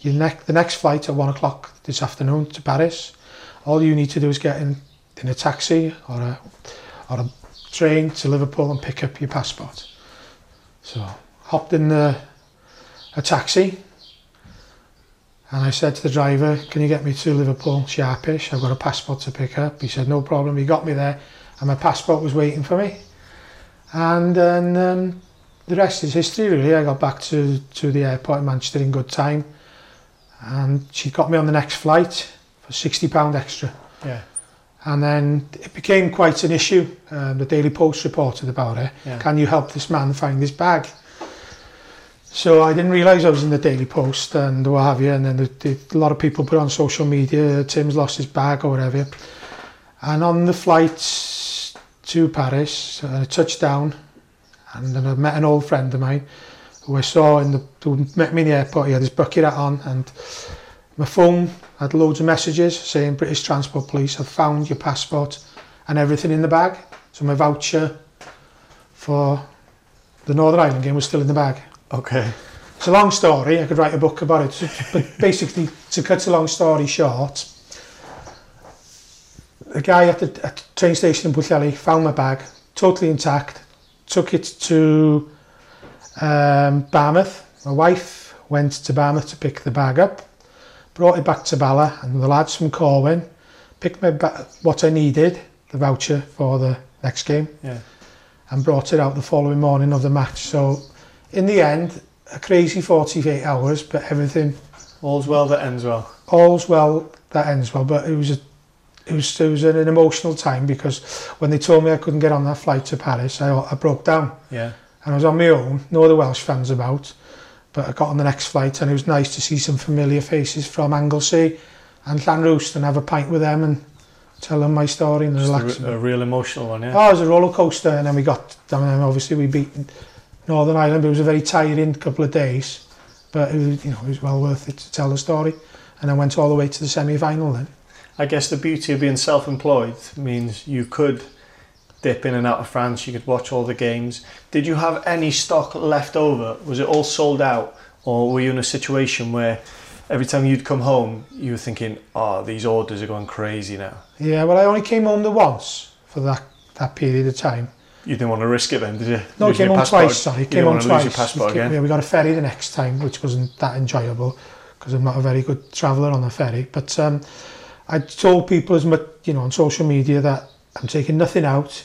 your ne the next flight's at one o'clock this afternoon to Paris. All you need to do is get in, in a taxi or a, or a train to Liverpool and pick up your passport. So hopped in the, a taxi and I said to the driver, can you get me to Liverpool sharpish? I've got a passport to pick up. He said, no problem. He got me there and my passport was waiting for me. And then um, the rest is history, really. I got back to, to the airport in Manchester in good time. And she got me on the next flight for sixty pounds extra. Yeah. And then it became quite an issue. Um, the Daily Post reported about it. Yeah. Can you help this man find his bag? So I didn't realise I was in the Daily Post and what have you. And then the, the, a lot of people put on social media, Tim's lost his bag or whatever. And on the flight to Paris, I touched down. And then I met an old friend of mine who I saw in the, who met me in the airport. He had his bucket hat on and my phone had loads of messages saying British Transport Police have found your passport and everything in the bag. So my voucher for the Northern Ireland game was still in the bag. Okay. It's a long story. I could write a book about it. But basically, to cut a long story short, the guy at the, at the train station in Pwllheli found my bag, totally intact, took it to um, Barmouth. My wife went to Barmouth to pick the bag up, brought it back to Bala, and the lads from Corwin picked my ba what I needed, the voucher for the next game, yeah. and brought it out the following morning of the match. So in the end, a crazy forty-eight hours, but everything... All's well that ends well. All's well that ends well, but it was a It was, it was an emotional time because when they told me I couldn't get on that flight to Paris, I, I broke down. Yeah. And I was on my own, no other Welsh fans about. But I got on the next flight and it was nice to see some familiar faces from Anglesey and Llanrwst and have a pint with them and tell them my story and just relax. A, a real emotional one, yeah. Oh, it was a roller coaster. And then we got, I mean, obviously we beat Northern Ireland, but it was a very tiring couple of days. But it was, you know, it was well worth it to tell the story. And I went all the way to the semi-final then. I guess the beauty of being self-employed means you could dip in and out of France, you could watch all the games. Did you have any stock left over? Was it all sold out? Or were you in a situation where every time you'd come home, you were thinking, oh, these orders are going crazy now? Yeah, well, I only came home the once for that, that period of time. You didn't want to risk it then, did you? No, I came home twice, sorry. I came home twice. You didn't want to lose your passport again? Yeah, we got a ferry the next time, which wasn't that enjoyable because I'm not a very good traveller on the ferry. But... Um, I told people as much, you know, on social media that I'm taking nothing out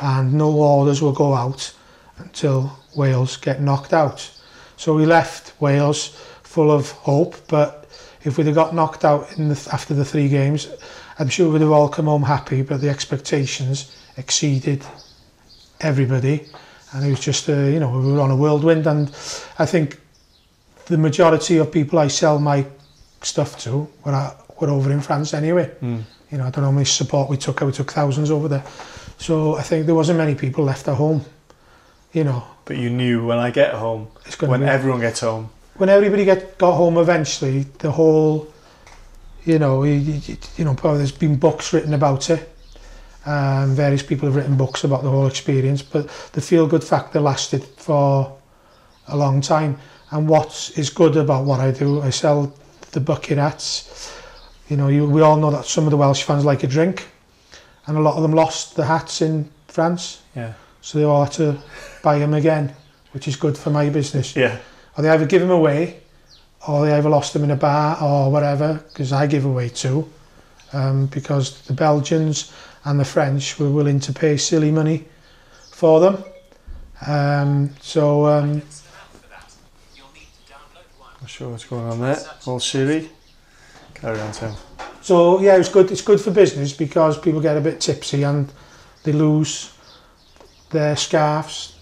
and no orders will go out until Wales get knocked out. So we left Wales full of hope, but if we'd have got knocked out in the, after the three games, I'm sure we'd have all come home happy, but the expectations exceeded everybody. And it was just, uh, you know, we were on a whirlwind. And I think the majority of people I sell my stuff to were at, were over in France anyway. Mm. You know, I don't know how much support we took. We took thousands over there. So I think there wasn't many people left at home, you know. But you knew when I get home, it's gonna when be, everyone gets home. When everybody get, got home eventually, the whole, you know, you, you, you know, probably there's been books written about it. Um, various people have written books about the whole experience, but the feel-good factor lasted for a long time. And what is good about what I do, I sell the bucket hats. You know, you, we all know that some of the Welsh fans like a drink, and a lot of them lost the hats in France. Yeah. So they all had to buy them again, which is good for my business. Yeah. Or they either give them away, or they either lost them in a bar or whatever, because I give away too, um, because the Belgians and the French were willing to pay silly money for them. Um, so, um, not sure what's going on there. All Siri. So yeah, it's good. It's good for business because people get a bit tipsy and they lose their scarves,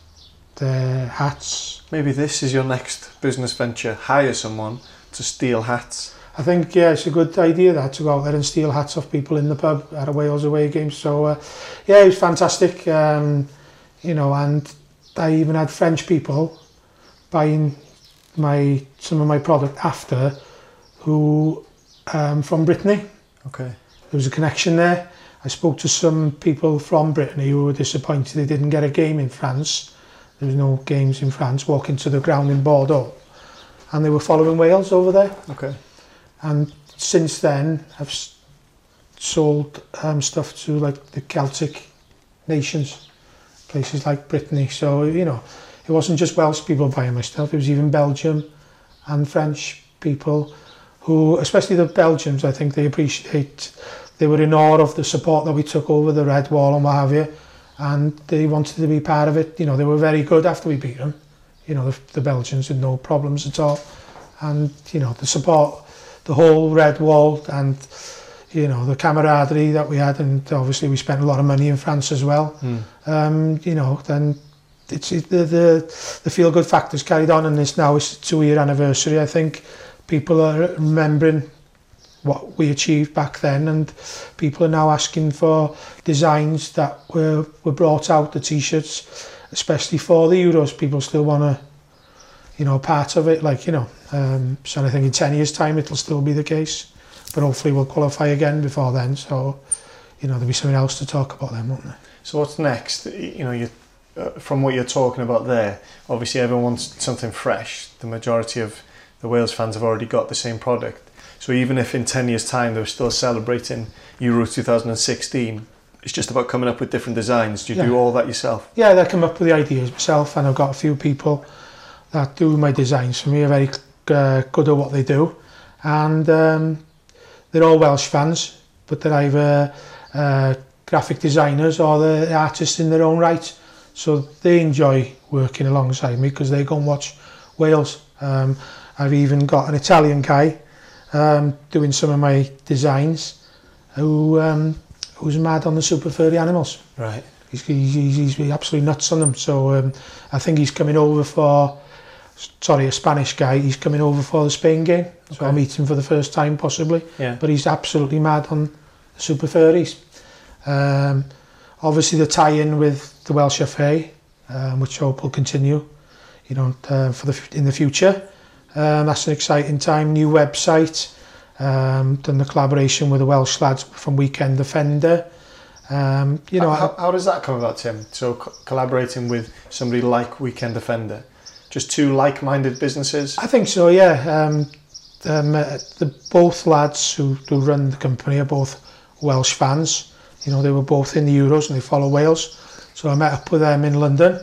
their hats. Maybe this is your next business venture: hire someone to steal hats. I think yeah, it's a good idea that to go out there and steal hats off people in the pub at a Wales away game. So uh, yeah, it was fantastic. Um, you know, and I even had French people buying my some of my product after who. Um, from Brittany. Okay. There was a connection there. I spoke to some people from Brittany who were disappointed they didn't get a game in France. There was no games in France, walking to the ground in Bordeaux. and they were following Wales over there. Okay. And since then, I've sold um, stuff to like the Celtic nations, places like Brittany. So, you know, it wasn't just Welsh people buying my stuff, it was even Belgium and French people who, especially the Belgians, I think they appreciate, they were in awe of the support that we took over the Red Wall and what have you, and they wanted to be part of it. You know, they were very good after we beat them. You know, the, the Belgians had no problems at all. And, you know, the support, the whole Red Wall and, you know, the camaraderie that we had, and obviously we spent a lot of money in France as well. Mm. Um, you know, then it's it, the, the, the feel-good factor's carried on, and it's now it's a two-year anniversary. I think people are remembering what we achieved back then, and people are now asking for designs that were, were brought out, the T-shirts, especially for the Euros. People still want to, you know, part of it, like, you know. Um, so I think in ten years' time it'll still be the case, but hopefully we'll qualify again before then. So, you know, there'll be something else to talk about then, won't there? So what's next? You know, you, uh, from what you're talking about there, obviously everyone wants something fresh. The majority of the Wales fans have already got the same product. So even if in ten years' time they're still celebrating Euro two thousand sixteen, it's just about coming up with different designs. Do you yeah. do all that yourself? Yeah, I come up with the ideas myself, and I've got a few people that do my designs for me, are very uh, good at what they do. And um, they're all Welsh fans, but they're either uh, graphic designers or they're artists in their own right. So they enjoy working alongside me because they go and watch Wales. Um, I've even got an Italian guy Um, doing some of my designs, who um, who's mad on the super furry animals. Right. He's he's, he's absolutely nuts on them. So um, I think he's coming over for, sorry, a Spanish guy. He's coming over for the Spain game. Okay. So I'll meet him for the first time possibly. Yeah. But he's absolutely mad on the super furries. Um, obviously the tie-in with the Welsh F A, um, which I hope will continue, you know, uh, for the in the future. Um, that's an exciting time, new website, um, done the collaboration with the Welsh lads from Weekend Offender. Um, you know, how, how does that come about, Tim? So co collaborating with somebody like Weekend Offender, just two like-minded businesses? I think so, yeah. Um, um, uh, the both lads who, who run the company are both Welsh fans. You know, they were both in the Euros and they follow Wales. So I met up with them in London,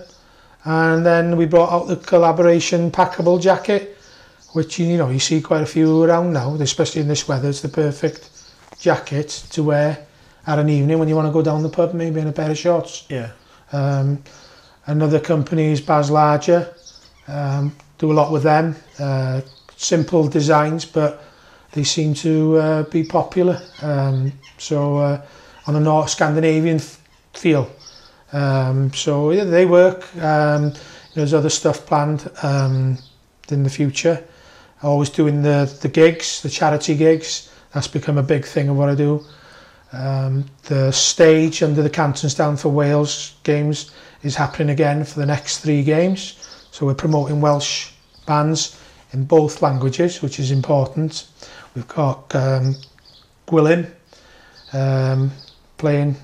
and then we brought out the collaboration packable jacket, which, you know, you see quite a few around now, especially in this weather. It's the perfect jacket to wear at an evening when you want to go down the pub, maybe in a pair of shorts. Yeah. Um, another company is Baz Larger. Um, do a lot with them. Uh, simple designs, but they seem to uh, be popular. Um, so uh, on a North Scandinavian feel. Um, so yeah, they work. Um, there's other stuff planned um, in the future. Always doing the, the gigs, the charity gigs. That's become a big thing of what I do. Um, the stage under the Cantonsdown for Wales games is happening again for the next three games. So we're promoting Welsh bands in both languages, which is important. We've got um, Gwilym um, playing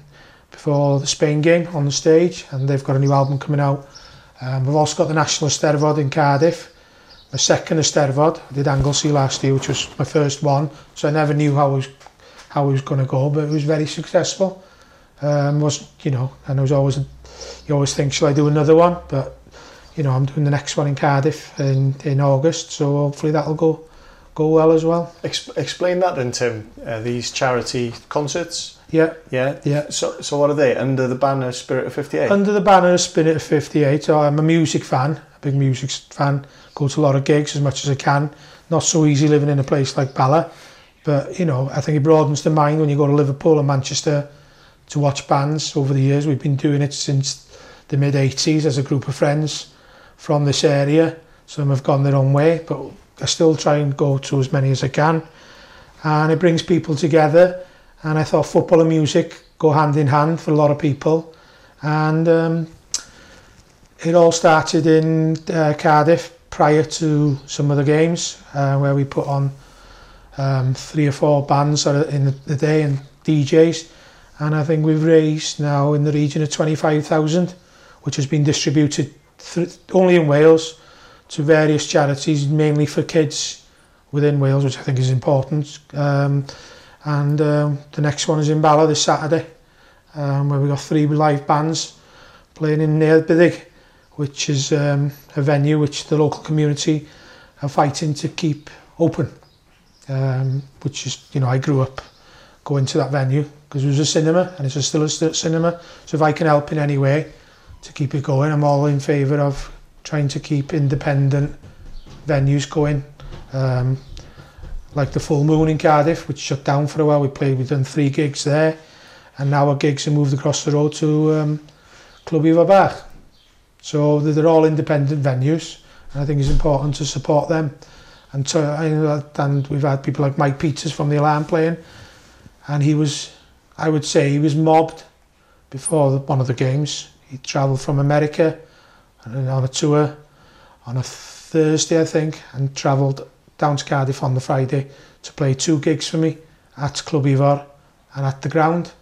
before the Spain game on the stage, and they've got a new album coming out. Um, we've also got the National Eisteddfod in Cardiff. My second Eisteddfod, I did Anglesey last year, which was my first one, so I never knew how I was, how it was going to go, but it was very successful. Um, was you know, and I was always, you always think, shall I do another one? But you know, I'm doing the next one in Cardiff in in August, so hopefully that'll go go well as well. Ex explain that then, Tim. Uh, these charity concerts. Yeah, yeah, yeah. So so what are they? Under the banner Spirit of fifty-eight. Under the banner Spirit of fifty-eight. So I'm a music fan. Big music fan, go to a lot of gigs as much as I can. Not so easy living in a place like Bala, but you know, I think it broadens the mind when you go to Liverpool and Manchester to watch bands. Over the years, we've been doing it since the mid eighties as a group of friends from this area. Some have gone their own way, but I still try and go to as many as I can, and it brings people together. And I thought football and music go hand in hand for a lot of people, and um, it all started in uh, Cardiff prior to some of the games, uh, where we put on um, three or four bands in the day and D Js, and I think we've raised now in the region of twenty-five thousand, which has been distributed th only in Wales to various charities, mainly for kids within Wales, which I think is important. Um, and um, the next one is in Bala this Saturday, um, where we've got three live bands playing in Nearbydig, which is um, a venue which the local community are fighting to keep open. Um, which is, you know, I grew up going to that venue because it was a cinema, and it's still a cinema. So if I can help in any way to keep it going, I'm all in favour of trying to keep independent venues going. Um, like the Full Moon in Cardiff, which shut down for a while. We played, we've done three gigs there, and now our gigs are moved across the road to um, Club Iva Bach. So they're all independent venues, and I think it's important to support them. And, to, and we've had people like Mike Peters from The Alarm playing, and he was, I would say, he was mobbed before the, one of the games. He travelled from America on a tour on a Thursday, I think, and travelled down to Cardiff on the Friday to play two gigs for me at Club Ivor and at the ground.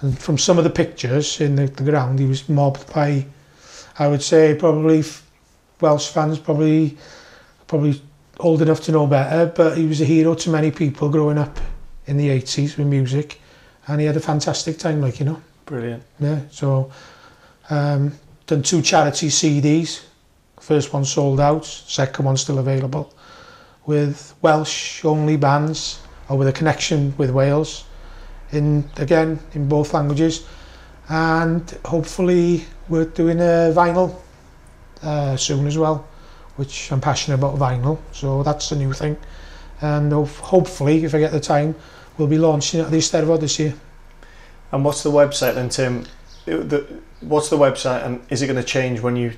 And from some of the pictures in the, the ground, he was mobbed by, I would say, probably Welsh fans, probably, probably old enough to know better, but he was a hero to many people growing up in the eighties with music, and he had a fantastic time, like, you know. Brilliant. Yeah, so um, done two charity C Ds, first one sold out, second one still available, with Welsh only bands or with a connection with Wales, in again in both languages, and hopefully we're doing a vinyl uh, soon as well, which I'm passionate about vinyl, so that's the new thing. And hopefully, if I get the time, we'll be launching it at the Eisteddfod this year. And what's the website then, Tim? The, what's the website, and is it going to change when you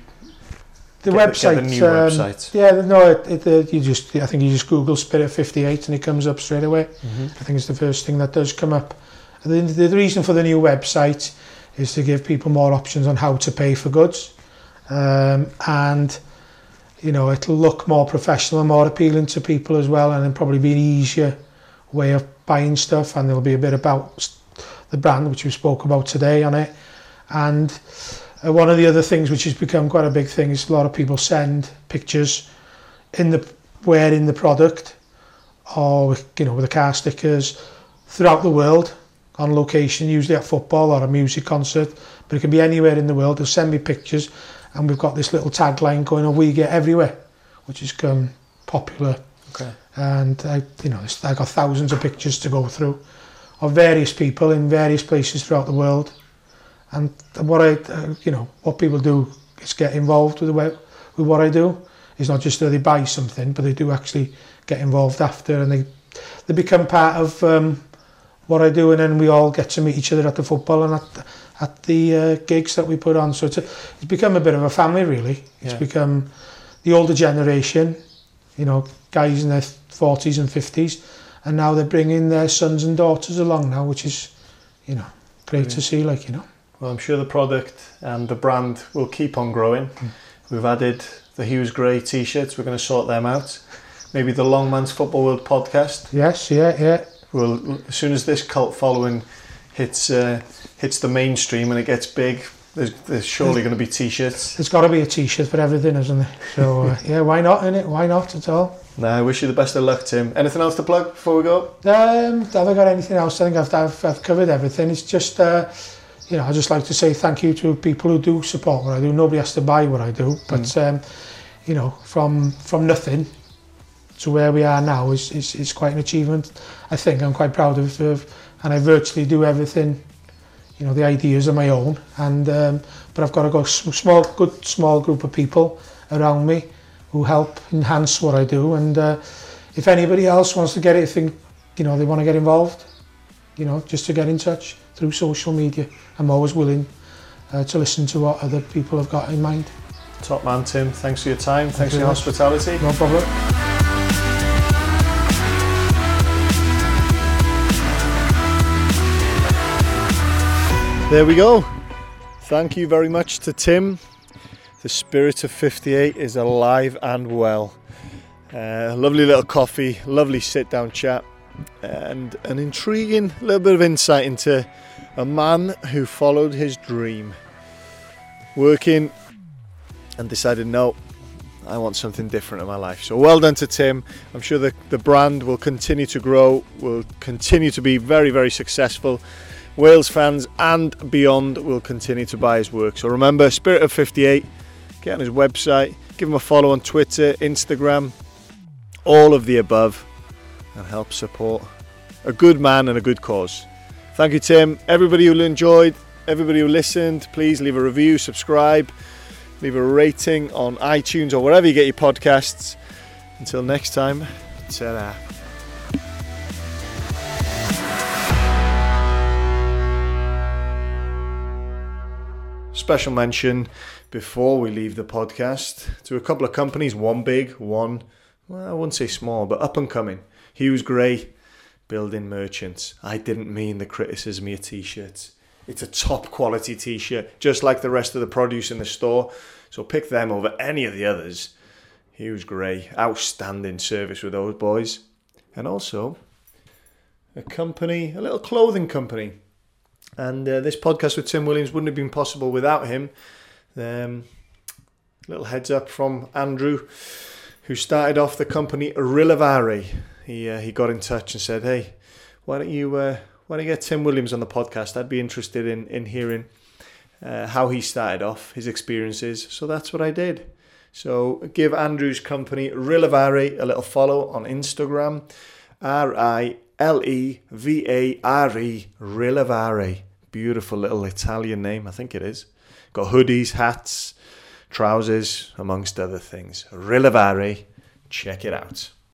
the get, website, get the new um, website? Yeah, no, it, it, you just, I think you just Google Spirit of fifty-eight and it comes up straight away. Mm-hmm. I think it's the first thing that does come up. The, the reason for the new website is to give people more options on how to pay for goods, um, and you know, it'll look more professional and more appealing to people as well, and it'll probably be an easier way of buying stuff, and there'll be a bit about the brand, which we spoke about today on it. And uh, one of the other things which has become quite a big thing is a lot of people send pictures in the wearing the product, or with, you know, with the car stickers throughout the world on location, usually at football or a music concert, but it can be anywhere in the world. They'll send me pictures, and we've got this little tagline going on, "We Get Everywhere," which has come popular. Okay. And I, you know, I got thousands of pictures to go through of various people in various places throughout the world. And what I, uh, you know, what people do is get involved with the web, with what I do. It's not just that they buy something, but they do actually get involved after, and they they become part of um, what I do. And then we all get to meet each other at the football and at. The, at the uh, gigs that we put on. So it's, a, it's become a bit of a family, really. It's yeah. become the older generation, you know, guys in their forties and fifties, and now they're bringing their sons and daughters along now, which is, you know, great yeah. to see, like, you know. Well, I'm sure the product and the brand will keep on growing. Mm. We've added the Huws Gray t-shirts. We're going to sort them out. Maybe the Longman's Football World podcast. Yes, yeah, yeah. Well, as soon as this cult following hits... Uh, hits the mainstream and it gets big, there's, there's surely going to be t-shirts. There's got to be a t-shirt for everything, isn't there? So uh, yeah, why not, innit? Why not at all? Nah, I wish you the best of luck, Tim. Anything else to plug before we go? Um, have I got anything else? I think I've, I've, I've covered everything. It's just, uh, you know, I just like to say thank you to people who do support what I do. Nobody has to buy what I do, but mm. um, you know, from from nothing to where we are now is, is, is quite an achievement. I think I'm quite proud of, of and I virtually do everything. You know, the ideas are my own, and um, but I've got to go small, good small group of people around me who help enhance what I do. And uh, if anybody else wants to get it, think, you know, they want to get involved, you know, just to get in touch through social media. I'm always willing uh, to listen to what other people have got in mind. Top man, Tim. Thanks for your time. Thanks, Thanks for your much. hospitality. No problem. There we go. Thank you very much to Tim. The Spirit of fifty-eight is alive and well. Uh, lovely little coffee, lovely sit-down chat, and an intriguing little bit of insight into a man who followed his dream, working and decided, no, I want something different in my life. So well done to Tim. I'm sure the, the brand will continue to grow, will continue to be very, very successful. Wales fans and beyond will continue to buy his work. So remember, Spirit of fifty-eight, get on his website, give him a follow on Twitter, Instagram, all of the above, and help support a good man and a good cause. Thank you, Tim. Everybody who enjoyed, everybody who listened, please leave a review, subscribe, leave a rating on iTunes or wherever you get your podcasts. Until next time, ta-ra. Special mention before we leave the podcast to a couple of companies, one big, one, well, I wouldn't say small, but up and coming. Huws Gray, building merchants. I didn't mean the criticism of your t-shirts. It's a top quality t-shirt, just like the rest of the produce in the store. So pick them over any of the others. Huws Gray, outstanding service with those boys. And also a company, a little clothing company. And uh, this podcast with Tim Williams wouldn't have been possible without him. Um, little heads up from Andrew, who started off the company Rilevare. He uh, he got in touch and said, "Hey, why don't you uh, why don't you get Tim Williams on the podcast? I'd be interested in in hearing uh, how he started off, his experiences." So that's what I did. So give Andrew's company Rilevare a little follow on Instagram. R I L E V A R E, Rilevare. Beautiful little Italian name, I think it is. Got hoodies, hats, trousers, amongst other things. Rilevare, check it out.